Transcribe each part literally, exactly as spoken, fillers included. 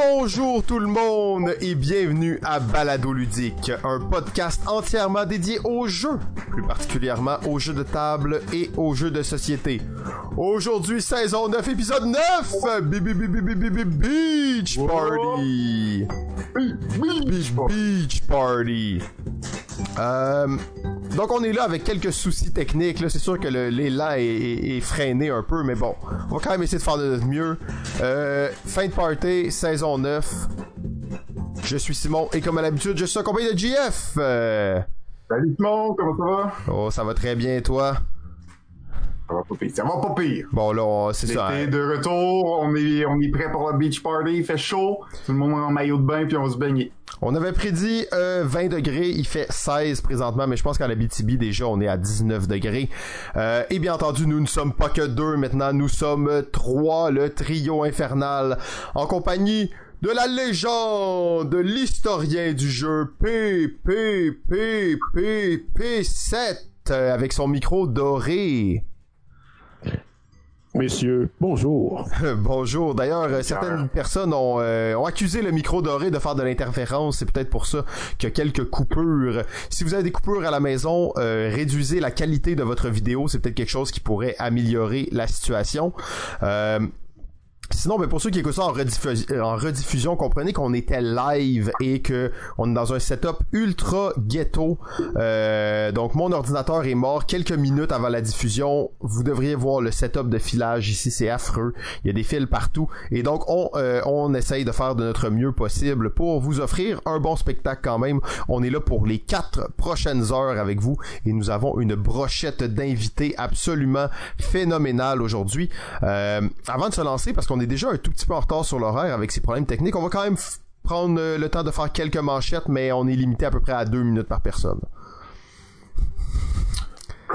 Bonjour tout le monde et bienvenue à Balado Ludique, un podcast entièrement dédié aux jeux, plus particulièrement aux jeux de table et aux jeux de société. Aujourd'hui, saison neuf, épisode neuf, Beach Party. Beach Party. Euh, donc on est là avec quelques soucis techniques là. C'est sûr que le, l'élan est, est, est freiné un peu, mais bon, on va quand même essayer de faire de notre mieux. euh, Fin de party, saison neuf. Je suis Simon et comme à l'habitude, je suis accompagné de G F. euh... Salut Simon, comment ça va? Oh, ça va très bien et toi? Ça va pas pire, ça va pas pire. Bon là, on, c'est L'été ça. L'été hein. de retour, on est, on est prêt pour la beach party, il fait chaud, tout le monde est en maillot de bain puis on va se baigner. On avait prédit euh, vingt degrés, il fait seize présentement, mais je pense qu'en Abitibi déjà on est à dix-neuf degrés. Euh, et bien entendu, nous ne sommes pas que deux maintenant, nous sommes trois, le trio infernal, en compagnie de la légende, de l'historien du jeu P P P P sept, euh, avec son micro doré. Messieurs, bonjour. Bonjour. D'ailleurs, euh, certaines personnes ont, euh, ont accusé le micro doré de faire de l'interférence. C'est peut-être pour ça qu'il y a quelques coupures. Si vous avez des coupures à la maison, euh, réduisez la qualité de votre vidéo. C'est peut-être quelque chose qui pourrait améliorer la situation. Euh... Sinon, ben pour ceux qui écoutent ça en, rediffu- en rediffusion, comprenez qu'on était live et que on est dans un setup ultra ghetto. Euh, donc, mon ordinateur est mort quelques minutes avant la diffusion. Vous devriez voir le setup de filage ici, c'est affreux. Il y a des fils partout. Et donc, on, euh, on essaye de faire de notre mieux possible pour vous offrir un bon spectacle quand même. On est là pour les quatre prochaines heures avec vous et nous avons une brochette d'invités absolument phénoménale aujourd'hui. Euh, avant de se lancer, parce qu'on On est déjà un tout petit peu en retard sur l'horaire avec ces problèmes techniques. On va quand même f- prendre le temps de faire quelques manchettes, mais on est limité à peu près à deux minutes par personne.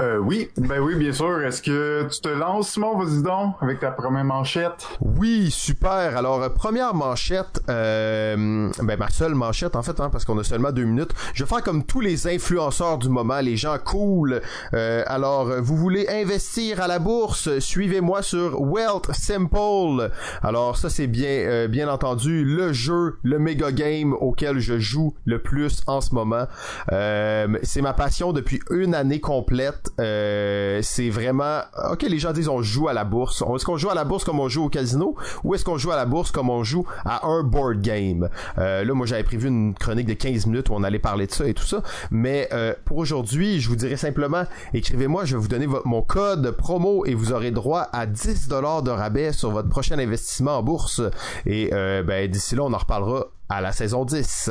Euh, oui, ben oui, bien sûr. Est-ce que tu te lances, Simon, vas-y donc, avec ta première manchette? Oui, super. Alors, première manchette, euh, ben ma seule manchette, en fait, hein, parce qu'on a seulement deux minutes. Je vais faire comme tous les influenceurs du moment, les gens cool. Euh, alors, vous voulez investir à la bourse? Suivez-moi sur Wealth Simple. Alors, ça, c'est bien, euh, bien entendu, le jeu, le méga game auquel je joue le plus en ce moment. Euh, c'est ma passion depuis une année complète. Euh, c'est vraiment ok, les gens disent on joue à la bourse. Est-ce qu'on joue à la bourse comme on joue au casino ou est-ce qu'on joue à la bourse comme on joue à un board game? Euh, là moi j'avais prévu une chronique de quinze minutes où on allait parler de ça et tout ça, mais euh, pour aujourd'hui je vous dirais simplement écrivez-moi, je vais vous donner vo- mon code promo et vous aurez droit à dix dollars de rabais sur votre prochain investissement en bourse et euh, ben, d'ici là on en reparlera à la saison dix.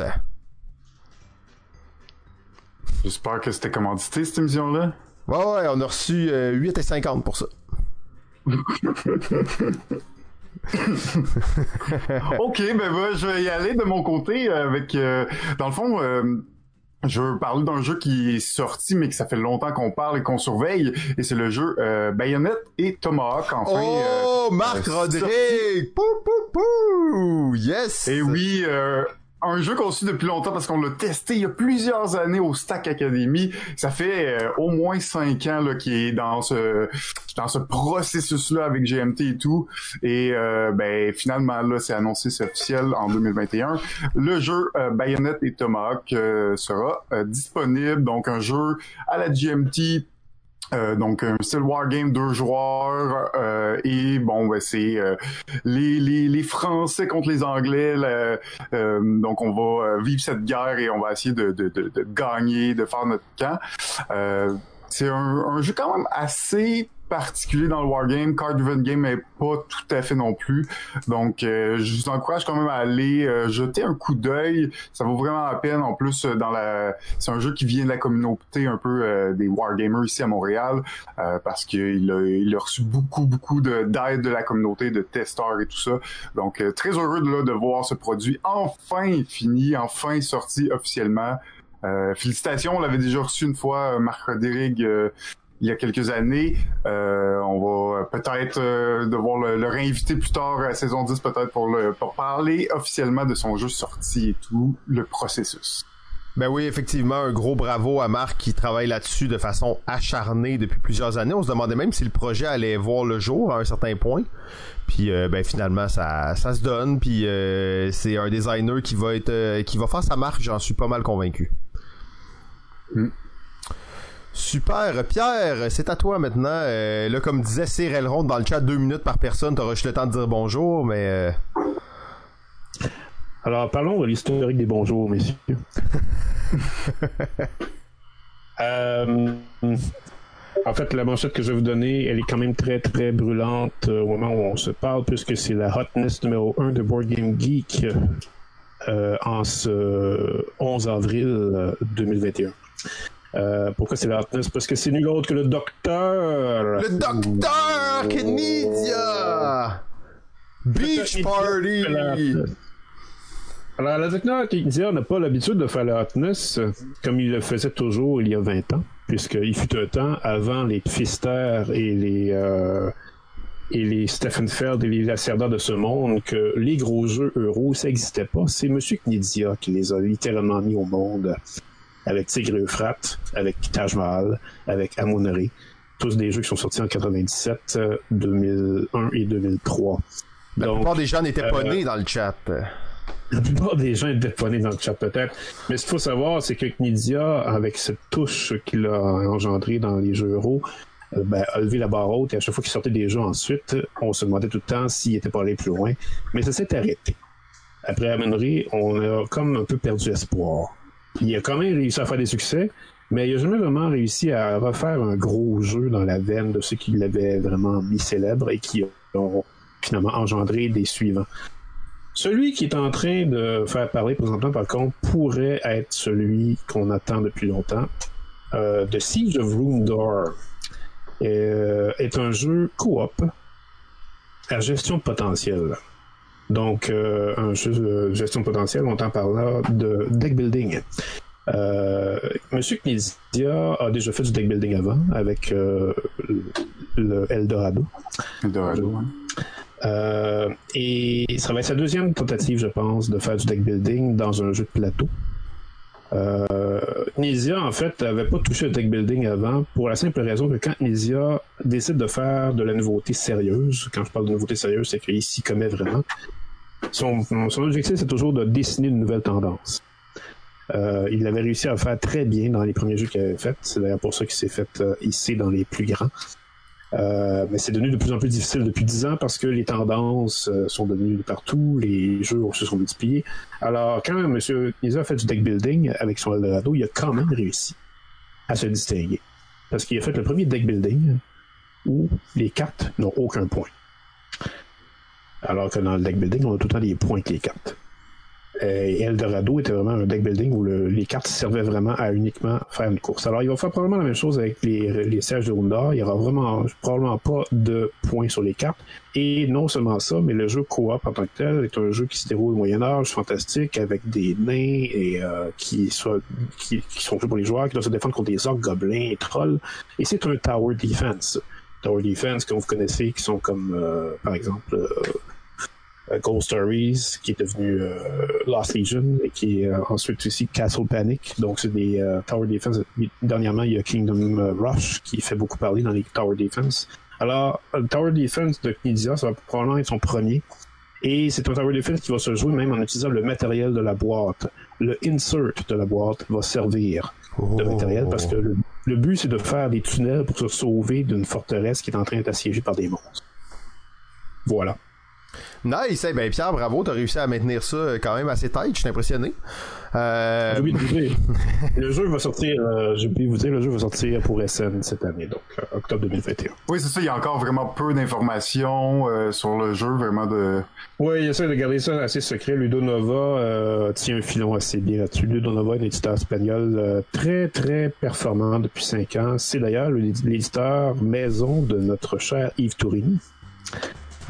J'espère que c'était commandité cette émission-là. Ouais, ouais, on a reçu euh, huit et cinquante pour ça. Ok, ben bah, je vais y aller de mon côté avec... Euh, dans le fond, euh, je veux parler d'un jeu qui est sorti, mais que ça fait longtemps qu'on parle et qu'on surveille. Et c'est le jeu euh, Bayonette et Tomahawk, enfin. Oh, euh, Marc euh, Rodrigue! Pou, pou, pou! Yes! Et oui... Euh, un jeu qu'on suit depuis longtemps parce qu'on l'a testé il y a plusieurs années au Stack Academy. Ça fait euh, au moins cinq ans là, qu'il est dans ce dans ce processus-là avec G M T et tout. Et euh, ben finalement là, c'est annoncé, c'est officiel en deux mille vingt et un. Le jeu euh, Bayonette et Tomahawk euh, sera euh, disponible. Donc un jeu à la G M T. Euh, donc un style wargame, deux joueurs euh, et bon ben c'est euh, les, les, les Français contre les Anglais là, euh, donc on va vivre cette guerre et on va essayer de, de, de, de gagner, de faire notre camp. Euh, c'est un, un jeu quand même assez particulier dans le wargame, card-driven game mais pas tout à fait non plus, donc euh, je vous encourage quand même à aller euh, jeter un coup d'œil, ça vaut vraiment la peine. En plus dans la, c'est un jeu qui vient de la communauté un peu euh, des wargamers ici à Montréal, euh, parce qu'il a, il a reçu beaucoup beaucoup de, d'aide de la communauté, de testeurs et tout ça, donc euh, très heureux de, là, de voir ce produit enfin fini, enfin sorti officiellement. Euh, félicitations, on l'avait déjà reçu une fois, euh, Marc Rodrigue, euh, il y a quelques années. Euh, on va peut-être euh, devoir le, le réinviter plus tard à saison dix peut-être pour, le, pour parler officiellement de son jeu sorti et tout, le processus. Ben oui, effectivement, un gros bravo à Marc qui travaille là-dessus de façon acharnée depuis plusieurs années. On se demandait même si le projet allait voir le jour à un certain point. Puis euh, ben finalement ça ça se donne. Puis euh, c'est un designer qui va être euh, qui va faire sa marque, j'en suis pas mal convaincu. Mm. Super. Pierre, c'est à toi maintenant. Euh, là, comme disait Cyril Ronde dans le chat, deux minutes par personne, t'auras juste le temps de dire bonjour, mais... Euh... Alors, parlons de l'historique des bonjours, messieurs. euh, en fait, la manchette que je vais vous donner, elle est quand même très, très brûlante euh, au moment où on se parle, puisque c'est la hotness numéro un de Board Game Geek euh, en ce onze avril deux mille vingt et un. Euh, pourquoi c'est la hotness? Parce que c'est nul autre que le docteur. Le docteur Knizia! Beach Party! Alors, le docteur Knizia n'a pas l'habitude de faire la hotness comme il le faisait toujours il y a vingt ans, puisqu'il fut un temps avant les Pfister et les, euh, et les Steffenfeld et les Lacerda de ce monde que les gros jeux euros, ça n'existait pas. C'est M. Knizia qui les a littéralement mis au monde. Avec Tigre et Euphrate, avec Taj Mahal, avec Amun-Re, tous des jeux qui sont sortis en quatre-vingt-dix-sept, deux mille un et deux mille trois. La Donc, plupart des gens n'étaient euh, pas nés dans le chat. La plupart des gens n'étaient pas nés dans le chat, peut-être. Mais ce qu'il faut savoir, c'est que Knizia, avec cette touche qu'il a engendrée dans les jeux euros, euh, ben, a levé la barre haute, et à chaque fois qu'il sortait des jeux ensuite, on se demandait tout le temps s'il n'était pas allé plus loin. Mais ça s'est arrêté. Après Amun-Re, on a comme un peu perdu espoir. Il a quand même réussi à faire des succès, mais il n'a jamais vraiment réussi à refaire un gros jeu dans la veine de ceux qui l'avaient vraiment mis célèbre et qui ont finalement engendré des suivants. Celui qui est en train de faire parler présentement, par contre, pourrait être celui qu'on attend depuis longtemps. Euh, The Siege of Room Door euh, est un jeu coop à gestion de potentiel. Donc, euh, un jeu de gestion potentielle, on t'en parle là, de deck building. Euh, Monsieur Knizia a déjà fait du deck building avant, avec euh, le Eldorado. Eldorado, oui. Euh, et ça va être sa deuxième tentative, je pense, de faire du deck building dans un jeu de plateau. Euh, Knizia, en fait, n'avait pas touché le deck building avant pour la simple raison que quand Knizia décide de faire de la nouveauté sérieuse, quand je parle de nouveauté sérieuse, c'est qu'il s'y commet vraiment. Son, son objectif, c'est toujours de dessiner une nouvelle tendance. Euh, il avait réussi à le faire très bien dans les premiers jeux qu'il avait fait. C'est d'ailleurs pour ça qu'il s'est fait euh, ici dans les plus grands. Euh, mais c'est devenu de plus en plus difficile depuis dix ans parce que les tendances euh, sont devenues de partout, les jeux se sont multipliés. Alors, quand M. Knizia a fait du deck building avec son Eldorado, il a quand même réussi à se distinguer. Parce qu'il a fait le premier deck building où les cartes n'ont aucun point. Alors que dans le deck building, on a tout le temps des points que les cartes. Et Eldorado était vraiment un deck building où le, les cartes servaient vraiment à uniquement faire une course. Alors, il va faire probablement la même chose avec les, les sièges de Roundor. Il n'y aura vraiment probablement pas de points sur les cartes. Et non seulement ça, mais le jeu coop en tant que tel est un jeu qui se déroule au Moyen-Âge, fantastique, avec des nains et euh, qui, soit, qui, qui sont joués pour les joueurs, qui doivent se défendre contre des orques, gobelins et trolls. Et c'est un Tower Defense. Tower Defense, comme vous connaissez, qui sont comme, euh, par exemple... Euh, Ghost Stories, qui est devenu euh, Lost Legion, et qui est euh, ensuite aussi Castle Panic. Donc, c'est des euh, Tower Defense. Dernièrement, il y a Kingdom Rush, qui fait beaucoup parler dans les Tower Defense. Alors, le Tower Defense de Knizia, ça va probablement être son premier. Et c'est un Tower Defense qui va se jouer même en utilisant le matériel de la boîte. Le insert de la boîte va servir oh. de matériel, parce que le, le but, c'est de faire des tunnels pour se sauver d'une forteresse qui est en train d'être assiégée par des monstres. Voilà. Nice, eh bien Pierre, bravo, t'as réussi à maintenir ça quand même assez tight, je suis impressionné. Euh... J'ai oublié de vous dire. Le jeu va sortir, euh, j'ai oublié de vous dire, le jeu va sortir pour S N cette année, donc octobre deux mille vingt et un. Oui, c'est ça, il y a encore vraiment peu d'informations euh, sur le jeu, vraiment de... Oui, il essaie de garder ça assez secret. Ludo Nova euh, tient un filon assez bien là-dessus. Ludo Nova est un éditeur espagnol euh, très, très performant depuis cinq ans. C'est d'ailleurs l'éditeur maison de notre cher Yves Tourigny.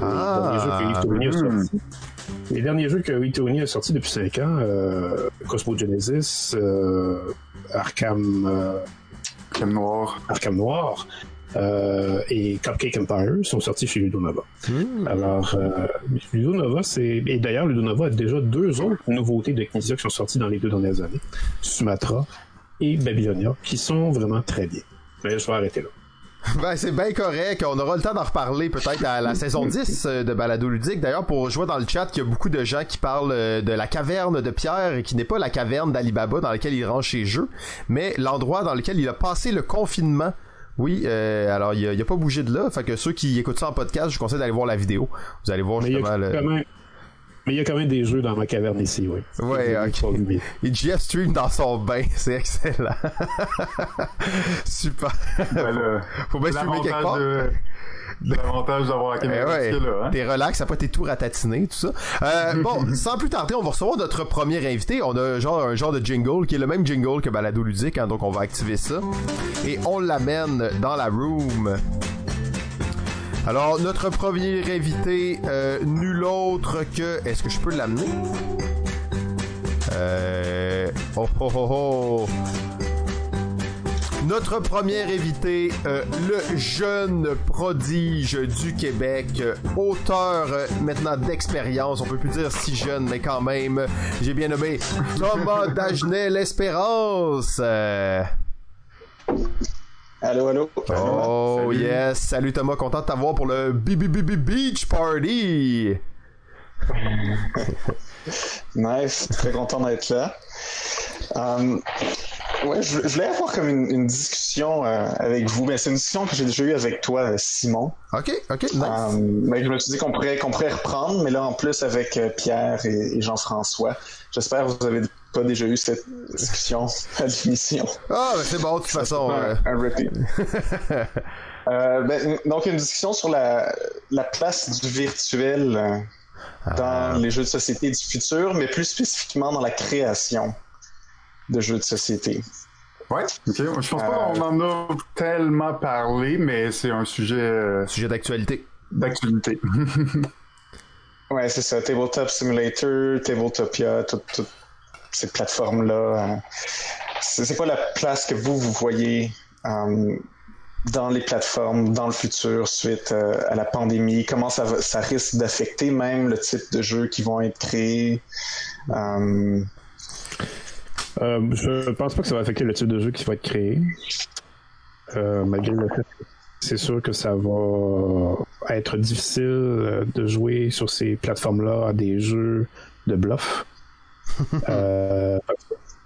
Ah. Les derniers jeux que Yves Tourigny a, derniers jeux que Yves Tourigny a sortis depuis cinq ans, euh, Cosmogenesis, euh, Arkham, euh, Arkham Noir, Arkham Noir euh, et Cupcake Empire sont sortis chez Ludo Nova. Mmh. Alors, euh, Ludo Nova, c'est... Et d'ailleurs, Ludo Nova a déjà deux autres nouveautés de Knizia qui sont sorties dans les deux dernières années, Sumatra et Babylonia, qui sont vraiment très bien. Mais je vais arrêter là. Ben, c'est bien correct. On aura le temps d'en reparler peut-être à la saison dix de Balado Ludique. D'ailleurs, pour jouer dans le chat, il y a beaucoup de gens qui parlent de la caverne de Pierre, qui n'est pas la caverne d'Alibaba dans laquelle il range ses jeux, mais l'endroit dans lequel il a passé le confinement. Oui, euh, alors il a, il a pas bougé de là. Fait que ceux qui écoutent ça en podcast, je vous conseille d'aller voir la vidéo. Vous allez voir mais justement le... Mais il y a quand même des jeux dans ma caverne ici, oui. Oui, ok. Il J F stream dans son bain, c'est excellent. Super. Ben le, faut bien streamer quelque part. De... L'avantage d'avoir la caméra ouais, là, hein? T'es relax, après t'es tout ratatiné, tout ça. Euh, bon, sans plus tarder, on va recevoir notre premier invité. On a genre un genre de jingle qui est le même jingle que Balado Ludique, hein, donc on va activer ça. Et on l'amène dans la room. Alors, notre premier invité, euh, nul autre que... Est-ce que je peux l'amener? Euh... Oh, oh, oh, oh. Notre premier invité, euh, le jeune prodige du Québec, euh, auteur euh, maintenant d'expérience, on peut plus dire si jeune, mais quand même, j'ai bien nommé Thomas Dagenet l'Espérance. Euh... Allô, allô. Oh, salut. Yes. Salut Thomas, content de t'avoir pour le Beach Party. Nice. Très content d'être là. Um, ouais, je, je voulais avoir comme une, une discussion euh, avec vous. Mais c'est une discussion que j'ai déjà eue avec toi, Simon. OK, OK, nice. Um, mais je me suis dit qu'on pourrait, qu'on pourrait reprendre, mais là, en plus, avec Pierre et, et Jean-François, j'espère que vous avez... pas déjà eu cette discussion à l'émission. Ah, ben c'est bon, de toute façon. Un, un repeat. euh, ben, donc, une discussion sur la, la place du virtuel euh, ah. dans les jeux de société du futur, mais plus spécifiquement dans la création de jeux de société. Ouais, okay. Je pense euh... pas qu'on en a tellement parlé, mais c'est un sujet... Euh... Sujet d'actualité. D'actualité. Ouais, c'est ça. Tabletop Simulator, Tabletopia, tout... tout... ces plateformes-là, c'est, c'est quoi la place que vous, vous voyez euh, dans les plateformes, dans le futur, suite euh, à la pandémie? Comment ça, va, ça risque d'affecter même le type de jeux qui vont être créés? Euh... Euh, je pense pas que ça va affecter le type de jeu qui va être créé. Euh, malgré le fait, c'est sûr que ça va être difficile de jouer sur ces plateformes-là à des jeux de bluff. euh,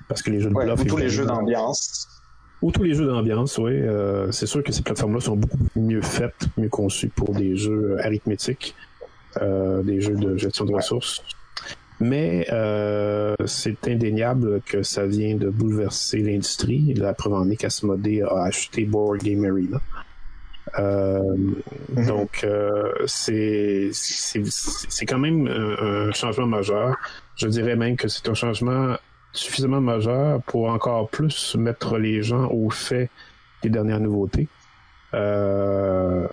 parce que les jeux de bluff ouais, ou tous les jeux d'ambiance ou tous les jeux d'ambiance oui euh, c'est sûr que ces plateformes-là sont beaucoup mieux faites, mieux conçues pour des jeux arithmétiques, euh, des jeux de gestion de ressources, mais euh, c'est indéniable que ça vient de bouleverser l'industrie. La preuve en est qu'Asmodée a acheté Board Game Arena. Euh, mm-hmm. Donc euh, c'est, c'est, c'est quand même euh, un changement majeur. Je dirais même que c'est un changement suffisamment majeur pour encore plus mettre les gens au fait des dernières nouveautés. Euh,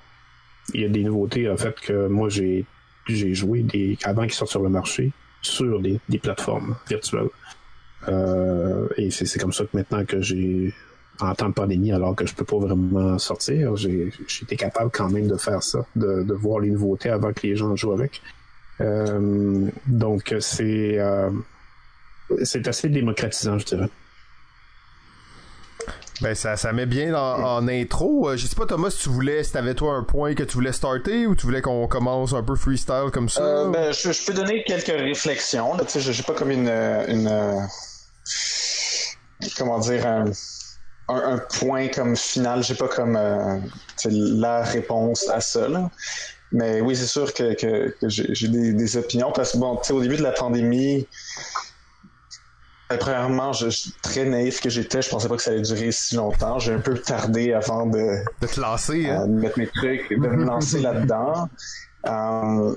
il y a des nouveautés en fait que moi j'ai, j'ai joué des, avant qu'ils sortent sur le marché sur des, des plateformes virtuelles. Euh, et c'est, c'est comme ça que maintenant que j'ai... en temps de pandémie, alors que je peux pas vraiment sortir, j'ai, j'étais capable quand même de faire ça, de, de voir les nouveautés avant que les gens jouent avec. Euh, donc c'est euh, c'est assez démocratisant, je dirais. Ben ça, ça met bien en, en intro. Je sais pas Thomas, si tu voulais, si t'avais toi un point que tu voulais starter ou tu voulais qu'on commence un peu freestyle comme ça. Euh, ben je, je peux donner quelques réflexions. Tu sais, j'ai, j'ai pas comme une, une comment dire un Un, un point comme final, j'ai pas comme euh, la réponse à ça, là. Mais oui, c'est sûr que, que, que j'ai, j'ai des, des opinions parce que bon, tu sais, au début de la pandémie, ben, premièrement, je, je très naïf que j'étais, je pensais pas que ça allait durer si longtemps. J'ai un peu tardé avant de, de te lancer, hein? euh, de mettre mes trucs, de me lancer là-dedans. Euh,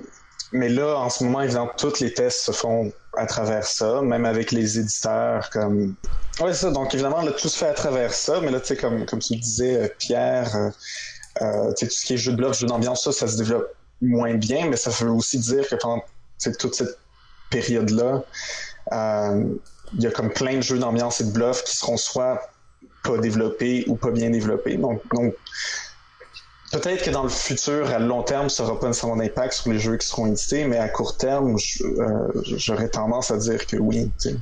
mais là, en ce moment, évidemment, tous les tests se font à travers ça, même avec les éditeurs comme... Oui, c'est ça. Donc, évidemment, là, tout se fait à travers ça, mais là, tu sais, comme, comme tu le disais, Pierre, euh, euh, tu sais, tout ce qui est jeu de bluff, jeu d'ambiance, ça, ça se développe moins bien, mais ça veut aussi dire que pendant toute cette période-là, euh, il y a comme plein de jeux d'ambiance et de bluff qui seront soit pas développés ou pas bien développés. Donc, donc Peut-être que dans le futur, à long terme, ça n'aura pas nécessairement d'impact sur les jeux qui seront édités, mais à court terme, je, euh, j'aurais tendance à dire que oui. T'sais.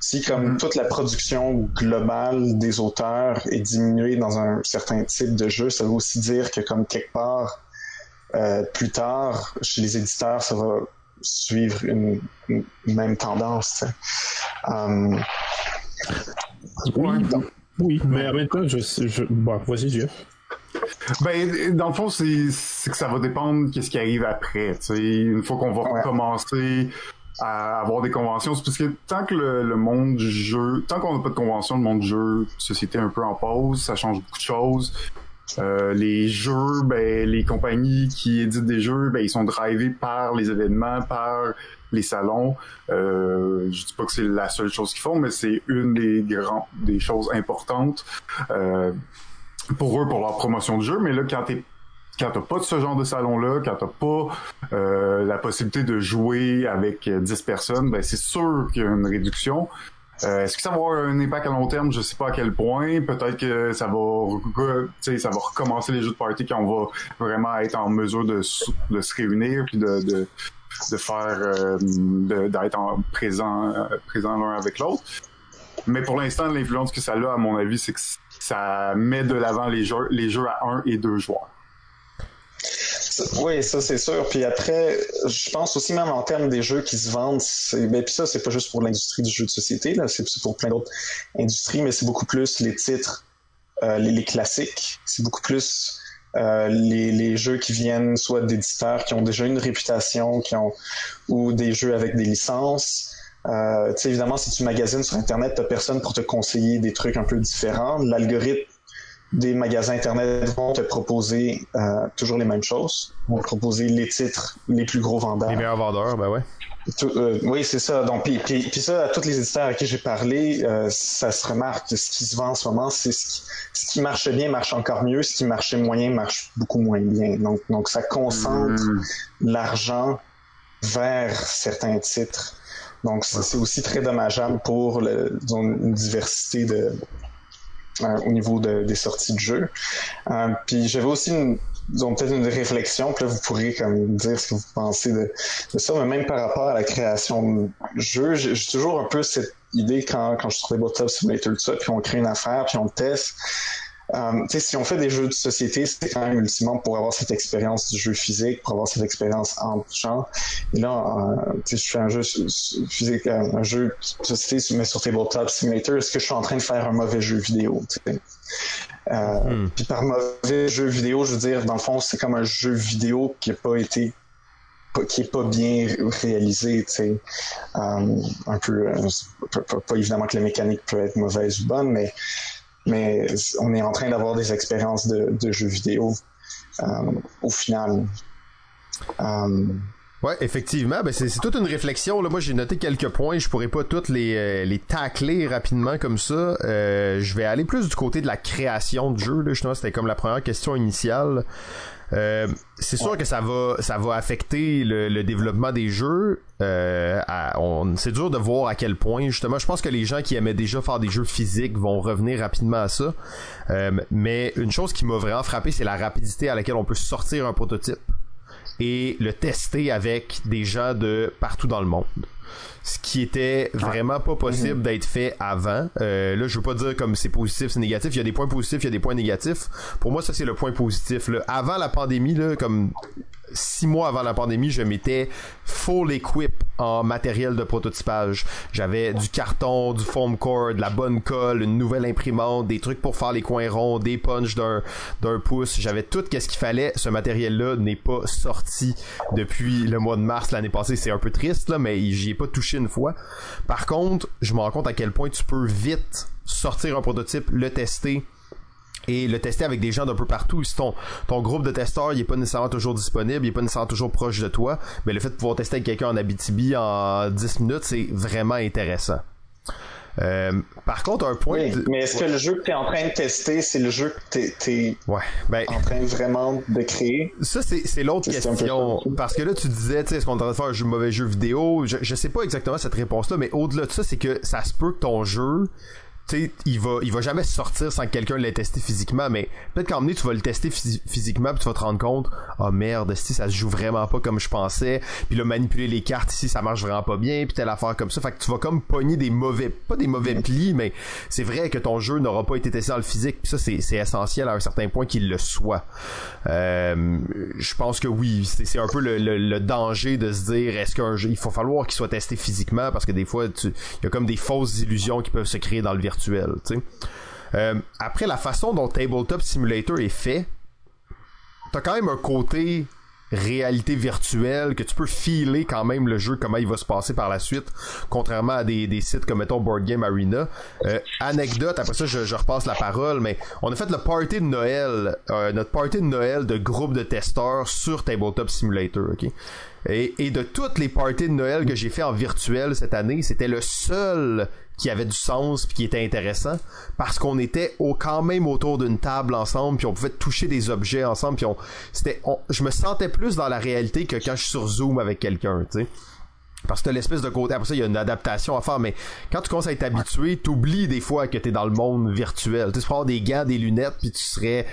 Si comme mm-hmm. toute la production globale des auteurs est diminuée dans un certain type de jeu, ça veut aussi dire que comme quelque part, euh, plus tard, chez les éditeurs, ça va suivre une, une même tendance. Um... Oui, donc... oui, mais en même temps, je, je... Bon, vas-y, Dieu. Ben, dans le fond, c'est, c'est que ça va dépendre de ce qui arrive après. T'sais. Une fois qu'on va ouais. commencer à avoir des conventions, c'est parce que tant que le, le monde du jeu, tant qu'on n'a pas de convention, le monde du jeu, société est un peu en pause, ça change beaucoup de choses. Euh, les jeux, ben, les compagnies qui éditent des jeux, ben, ils sont drivés par les événements, par les salons. Euh, je dis pas que c'est la seule chose qu'ils font, mais c'est une des grands, des choses importantes. Euh, pour eux, pour leur promotion de jeu, mais là, quand t'es, quand t'as pas de ce genre de salon-là, quand t'as pas euh, la possibilité de jouer avec dix personnes, ben c'est sûr qu'il y a une réduction. Euh, est-ce que ça va avoir un impact à long terme? Je sais pas à quel point. Peut-être que ça va, re- ça va recommencer les jeux de party quand on va vraiment être en mesure de, de se réunir puis de, de, de faire, euh, de, d'être en présent, euh, présent l'un avec l'autre. Mais pour l'instant, l'influence que ça a, à mon avis, c'est que ça met de l'avant les jeux, les jeux à un et deux joueurs. Oui, ça c'est sûr. Puis après, je pense aussi même en termes des jeux qui se vendent, c'est... Ben, puis ça c'est pas juste pour l'industrie du jeu de société, là, c'est pour plein d'autres industries, mais c'est beaucoup plus les titres, euh, les, les classiques, c'est beaucoup plus euh, les, les jeux qui viennent soit d'éditeurs qui ont déjà une réputation, qui ont ou des jeux avec des licences. Euh, tu sais, évidemment, si tu magasines sur Internet, t'as personne pour te conseiller des trucs un peu différents. L'algorithme des magasins Internet vont te proposer euh, toujours les mêmes choses. Ils vont te proposer les titres, les plus gros vendeurs. Les meilleurs vendeurs, ben ouais. Tout, euh, oui, c'est ça. Donc, puis, puis, puis ça, à tous les éditeurs à qui j'ai parlé, euh, ça se remarque. Ce qui se vend en ce moment, c'est ce qui, ce qui marchait bien marche encore mieux. Ce qui marchait moyen marche beaucoup moins bien. Donc, donc ça concentre mmh. l'argent vers certains titres. Donc, c'est aussi très dommageable pour le, disons, une diversité de, euh, au niveau de, des sorties de jeu. Euh, puis, j'avais aussi une, disons, peut-être une réflexion, puis là, vous pourrez comme, dire ce que vous pensez de, de ça, mais même par rapport à la création de jeu, j'ai, j'ai toujours un peu cette idée quand, quand je trouvais Tabletop Simulator, tout ça, puis on crée une affaire, puis on le teste. Euh, tu sais, si on fait des jeux de société, c'est quand même ultimement pour avoir cette expérience du jeu physique, pour avoir cette expérience en touchant. Et là, euh, tu sais, je fais un jeu physique, un jeu de société, mais sur Tabletop Simulator, est-ce que je suis en train de faire un mauvais jeu vidéo? Euh, mm. Puis par mauvais jeu vidéo, je veux dire, dans le fond, c'est comme un jeu vidéo qui n'a pas été, qui est pas bien réalisé, tu sais, euh, un peu, euh, pas, pas, pas évidemment que la mécanique peut être mauvaise ou bonne, mais mais on est en train d'avoir des expériences de, de jeux vidéo euh, au final. Euh... Oui, effectivement. Ben c'est, c'est toute une réflexion. Là. Moi, j'ai noté quelques points. Je pourrais pas toutes les, euh, les tacler rapidement comme ça. Euh, je vais aller plus du côté de la création de jeu. Là. Justement, c'était comme la première question initiale. Euh, c'est sûr ouais. que ça va, ça va affecter le, le développement des jeux. Euh, à, on, c'est dur de voir à quel point. Justement, je pense que les gens qui aimaient déjà faire des jeux physiques vont revenir rapidement à ça. Euh, mais une chose qui m'a vraiment frappé, c'est la rapidité à laquelle on peut sortir un prototype et le tester avec des gens de partout dans le monde. Ce qui était vraiment pas possible d'être fait avant. Euh, là, je veux pas dire comme c'est positif, c'est négatif. Il y a des points positifs, il y a des points négatifs. Pour moi, ça, c'est le point positif. Là. Avant la pandémie, là, comme six mois avant la pandémie, je m'étais full equip en matériel de prototypage. J'avais du carton, du foam core, de la bonne colle, une nouvelle imprimante, des trucs pour faire les coins ronds, des punches d'un, d'un pouce. J'avais tout ce qu'il fallait. Ce matériel-là n'est pas sorti depuis le mois de mars l'année passée. C'est un peu triste, là, mais j'y ai pas touché une fois. Par contre, je me rends compte à quel point tu peux vite sortir un prototype, le tester et le tester avec des gens d'un peu partout. Si ton, ton groupe de testeurs il est pas nécessairement toujours disponible, il est pas nécessairement toujours proche de toi, mais le fait de pouvoir tester avec quelqu'un en Abitibi en dix minutes, c'est vraiment intéressant. Euh, par contre, un point... Oui, de... mais est-ce ouais. que le jeu que t'es en train de tester, c'est le jeu que t'es, t'es ouais, ben... en train vraiment de créer? Ça, c'est, c'est l'autre c'est question. Parce que là, tu disais, tu sais, est-ce qu'on est en train de faire un jeu, mauvais jeu vidéo? Je, je sais pas exactement cette réponse-là, mais au-delà de ça, c'est que ça se peut que ton jeu tu sais, il va, il va jamais sortir sans que quelqu'un l'ait testé physiquement, mais peut-être qu'à un moment donné, tu vas le tester phys- physiquement, puis tu vas te rendre compte, oh merde, si ça se joue vraiment pas comme je pensais, puis là, manipuler les cartes ici, ça marche vraiment pas bien, puis telle affaire comme ça, fait que tu vas comme pogner des mauvais, pas des mauvais plis, mais c'est vrai que ton jeu n'aura pas été testé dans le physique, puis ça, c'est, c'est essentiel à un certain point qu'il le soit. Euh, je pense que oui, c'est, c'est un peu le, le, le danger de se dire, est-ce qu'un jeu, il faut falloir qu'il soit testé physiquement, parce que des fois, tu, il y a comme des fausses illusions qui peuvent se créer dans le virtuel. Euh, après, la façon dont Tabletop Simulator est fait, t'as quand même un côté réalité virtuelle que tu peux filer quand même le jeu, comment il va se passer par la suite, contrairement à des, des sites comme mettons Board Game Arena. Euh, anecdote, après ça je, je repasse la parole, mais on a fait le party de Noël, euh, notre party de Noël de groupe de testeurs sur Tabletop Simulator, ok? Et, et de toutes les parties de Noël que j'ai fait en virtuel cette année, c'était le seul qui avait du sens puis qui était intéressant, parce qu'on était au, quand même autour d'une table ensemble, puis on pouvait toucher des objets ensemble, puis on, c'était, on, je me sentais plus dans la réalité que quand je suis sur Zoom avec quelqu'un, tu sais. Parce que t'as l'espèce de côté, après ça il y a une adaptation à faire, mais quand tu commences à être habitué, t'oublies des fois que t'es dans le monde virtuel. Tu peux avoir des gants, des lunettes, puis tu serais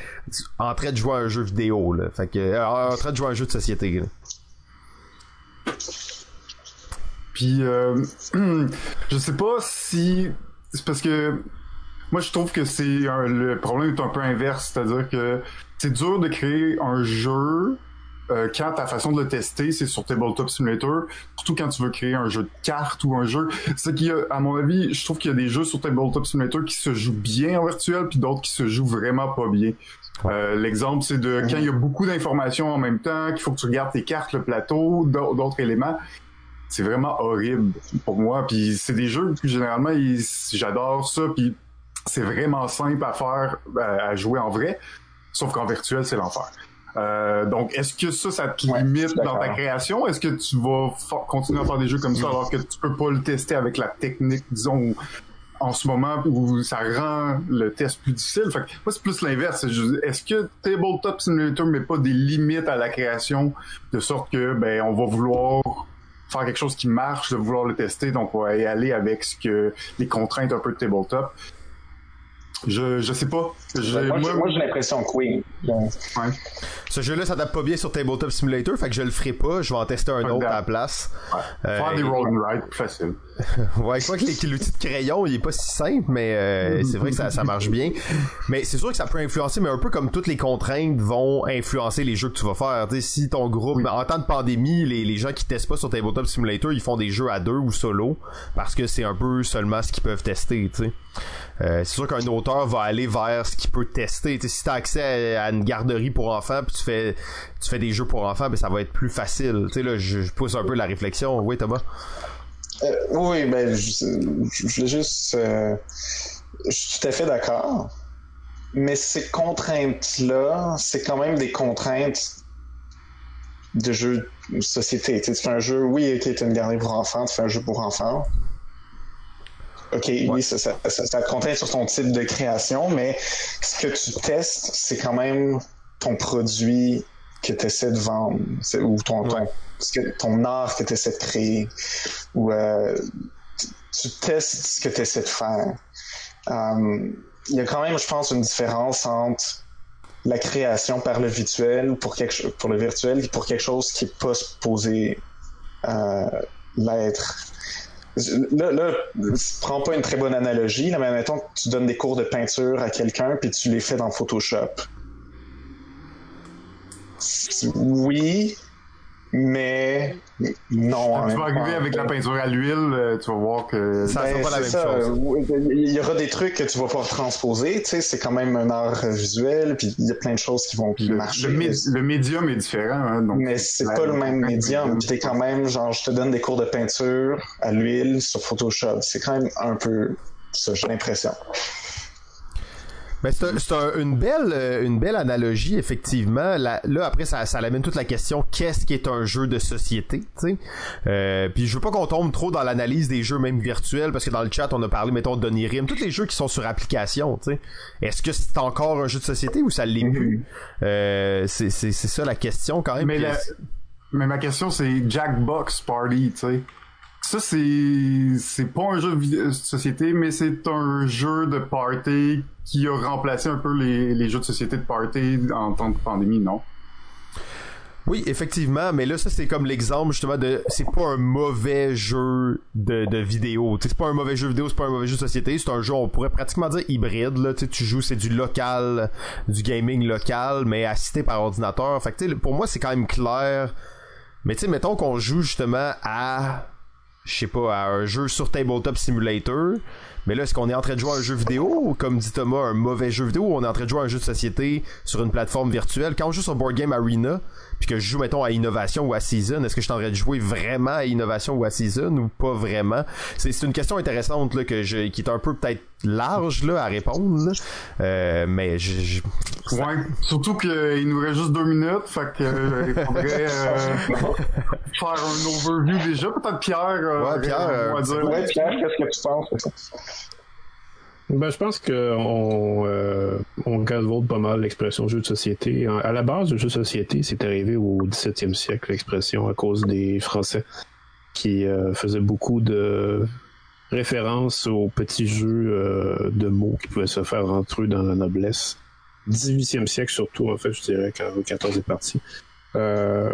en train de jouer à un jeu vidéo, là. Fait que, euh, en train de jouer à un jeu de société, là. Puis euh, je sais pas si c'est parce que moi je trouve que c'est un, le problème est un peu inverse, c'est-à-dire que c'est dur de créer un jeu euh, quand ta façon de le tester c'est sur Tabletop Simulator, surtout quand tu veux créer un jeu de cartes ou un jeu. C'est qu'il y a, à mon avis, je trouve qu'il y a des jeux sur Tabletop Simulator qui se jouent bien en virtuel puis d'autres qui se jouent vraiment pas bien. Euh, l'exemple, c'est de quand il y a beaucoup d'informations en même temps, qu'il faut que tu regardes tes cartes, le plateau, d'autres éléments. C'est vraiment horrible pour moi. Puis c'est des jeux que généralement, ils, j'adore ça. Puis c'est vraiment simple à faire, à jouer en vrai. Sauf qu'en virtuel, c'est l'enfer. Euh, donc, est-ce que ça, ça te limite ouais, dans ta création? Est-ce que tu vas fa- continuer à faire des jeux comme ça alors que tu peux pas le tester avec la technique, disons, en ce moment, où ça rend le test plus difficile? Fait que moi, c'est plus l'inverse. C'est juste, est-ce que Tabletop Simulator met pas des limites à la création de sorte que, ben, on va vouloir faire quelque chose qui marche, de vouloir le tester, donc on va y aller avec ce que, les contraintes un peu de Tabletop? Je, je sais pas. Je, moi, moi, moi, j'ai l'impression que oui. Donc, ouais. Ce jeu-là s'adapte pas bien sur Tabletop Simulator, fait que je le ferai pas, je vais en tester un fait autre bien. À la place. Ouais. Euh, Faire des roll and write, plus facile. Ouais, je crois que, les, que l'outil de crayon, il est pas si simple, mais euh, c'est vrai que ça, ça marche bien. Mais c'est sûr que ça peut influencer, mais un peu comme toutes les contraintes vont influencer les jeux que tu vas faire. T'sais, si ton groupe, oui. En temps de pandémie, les, les gens qui testent pas sur Tabletop Simulator, ils font des jeux à deux ou solo, parce que c'est un peu seulement ce qu'ils peuvent tester, tu sais. Euh, c'est sûr qu'un auteur va aller vers ce qu'il peut tester. T'sais, si t'as accès à, à une garderie pour enfants puis tu fais tu fais des jeux pour enfants, ben ça va être plus facile. T'sais, là, je, je pousse un peu la réflexion. Oui, Thomas? Euh, oui, ben je, je, je juste euh, je suis tout à fait d'accord. Mais ces contraintes-là, c'est quand même des contraintes de jeux de société. T'sais, tu fais un jeu, oui, qui est une garderie pour enfants, tu fais un jeu pour enfants. OK, ouais. Oui, ça, ça, ça, ça te contraint sur ton type de création, mais ce que tu testes, c'est quand même ton produit que tu essaies de vendre, c'est, ou ton, ouais. ton, ce que, ton art que tu essaies de créer, ou euh, tu, tu testes ce que tu essaies de faire. Il um, y a quand même, je pense, une différence entre la création par le virtuel pour, quelque, pour le virtuel et pour quelque chose qui n'est pas supposé euh, l'être. Là, là, prends pas une très bonne analogie, là, mais mettons que tu donnes des cours de peinture à quelqu'un puis tu les fais dans Photoshop. Oui, mais non. Quand tu vas arriver avec la peinture à l'huile, tu vas voir que ça ben, sera pas la même ça. chose. Il y aura des trucs que tu vas pouvoir transposer, tu sais, c'est quand même un art visuel, puis il y a plein de choses qui vont le, marcher. Le, mé- le médium est différent, hein, donc. Mais c'est la, pas le même médium. T'es quand même, genre, je te donne des cours de peinture à l'huile sur Photoshop. C'est quand même un peu ça, j'ai l'impression. Ben c'est un, c'est un, une belle une belle analogie, effectivement. La, là, après, ça, ça amène toute la question, qu'est-ce qui est un jeu de société, tu sais? Euh, puis je veux pas qu'on tombe trop dans l'analyse des jeux, même virtuels, parce que dans le chat, on a parlé, mettons, d'Onirim, tous les jeux qui sont sur application, tu sais. Est-ce que c'est encore un jeu de société ou ça l'est mm-hmm. plus? Euh, c'est, c'est, c'est ça la question, quand même. Mais, la, mais ma question, c'est Jackbox Party, tu sais. Ça, c'est, c'est pas un jeu de société, mais c'est un jeu de party qui a remplacé un peu les, les jeux de société de party en temps de pandémie, non? Oui, effectivement, mais là, ça, c'est comme l'exemple, justement, de... C'est pas un mauvais jeu de, de vidéo. T'sais, c'est pas un mauvais jeu vidéo, c'est pas un mauvais jeu de société. C'est un jeu, on pourrait pratiquement dire, hybride, là. T'sais, tu joues, c'est du local, du gaming local, mais assisté par ordinateur. Fait que, t'sais, pour moi, c'est quand même clair. Mais, tu sais, mettons qu'on joue, justement, à... je sais pas, à un jeu sur Tabletop Simulator. Mais là, est-ce qu'on est en train de jouer à un jeu vidéo ou, comme dit Thomas, un mauvais jeu vidéo, ou on est en train de jouer à un jeu de société sur une plateforme virtuelle? Quand on joue sur Board Game Arena, puis que je joue, mettons, à Innovation ou à Season, est-ce que je suis en train de jouer vraiment à Innovation ou à Season ou pas vraiment? C'est, c'est une question intéressante, là, que je, qui est un peu peut-être large, là, à répondre, là. Euh, mais je... je ça... Ouais, surtout qu'il nous reste juste deux minutes, fait que euh, il faudrait euh, faire un overview déjà. Peut-être Pierre... Euh, ouais, Pierre, euh, dire... ouais, Pierre, qu'est-ce que tu penses? Ben, je pense qu'on euh, on galvaude pas mal l'expression jeu de société. À la base, le jeu de société, c'est arrivé au dix-septième siècle, l'expression, à cause des Français qui euh, faisaient beaucoup de références aux petits jeux euh, de mots qui pouvaient se faire entre eux dans la noblesse. dix-huitième siècle surtout, en fait, je dirais, quand le quatorze est parti. Euh,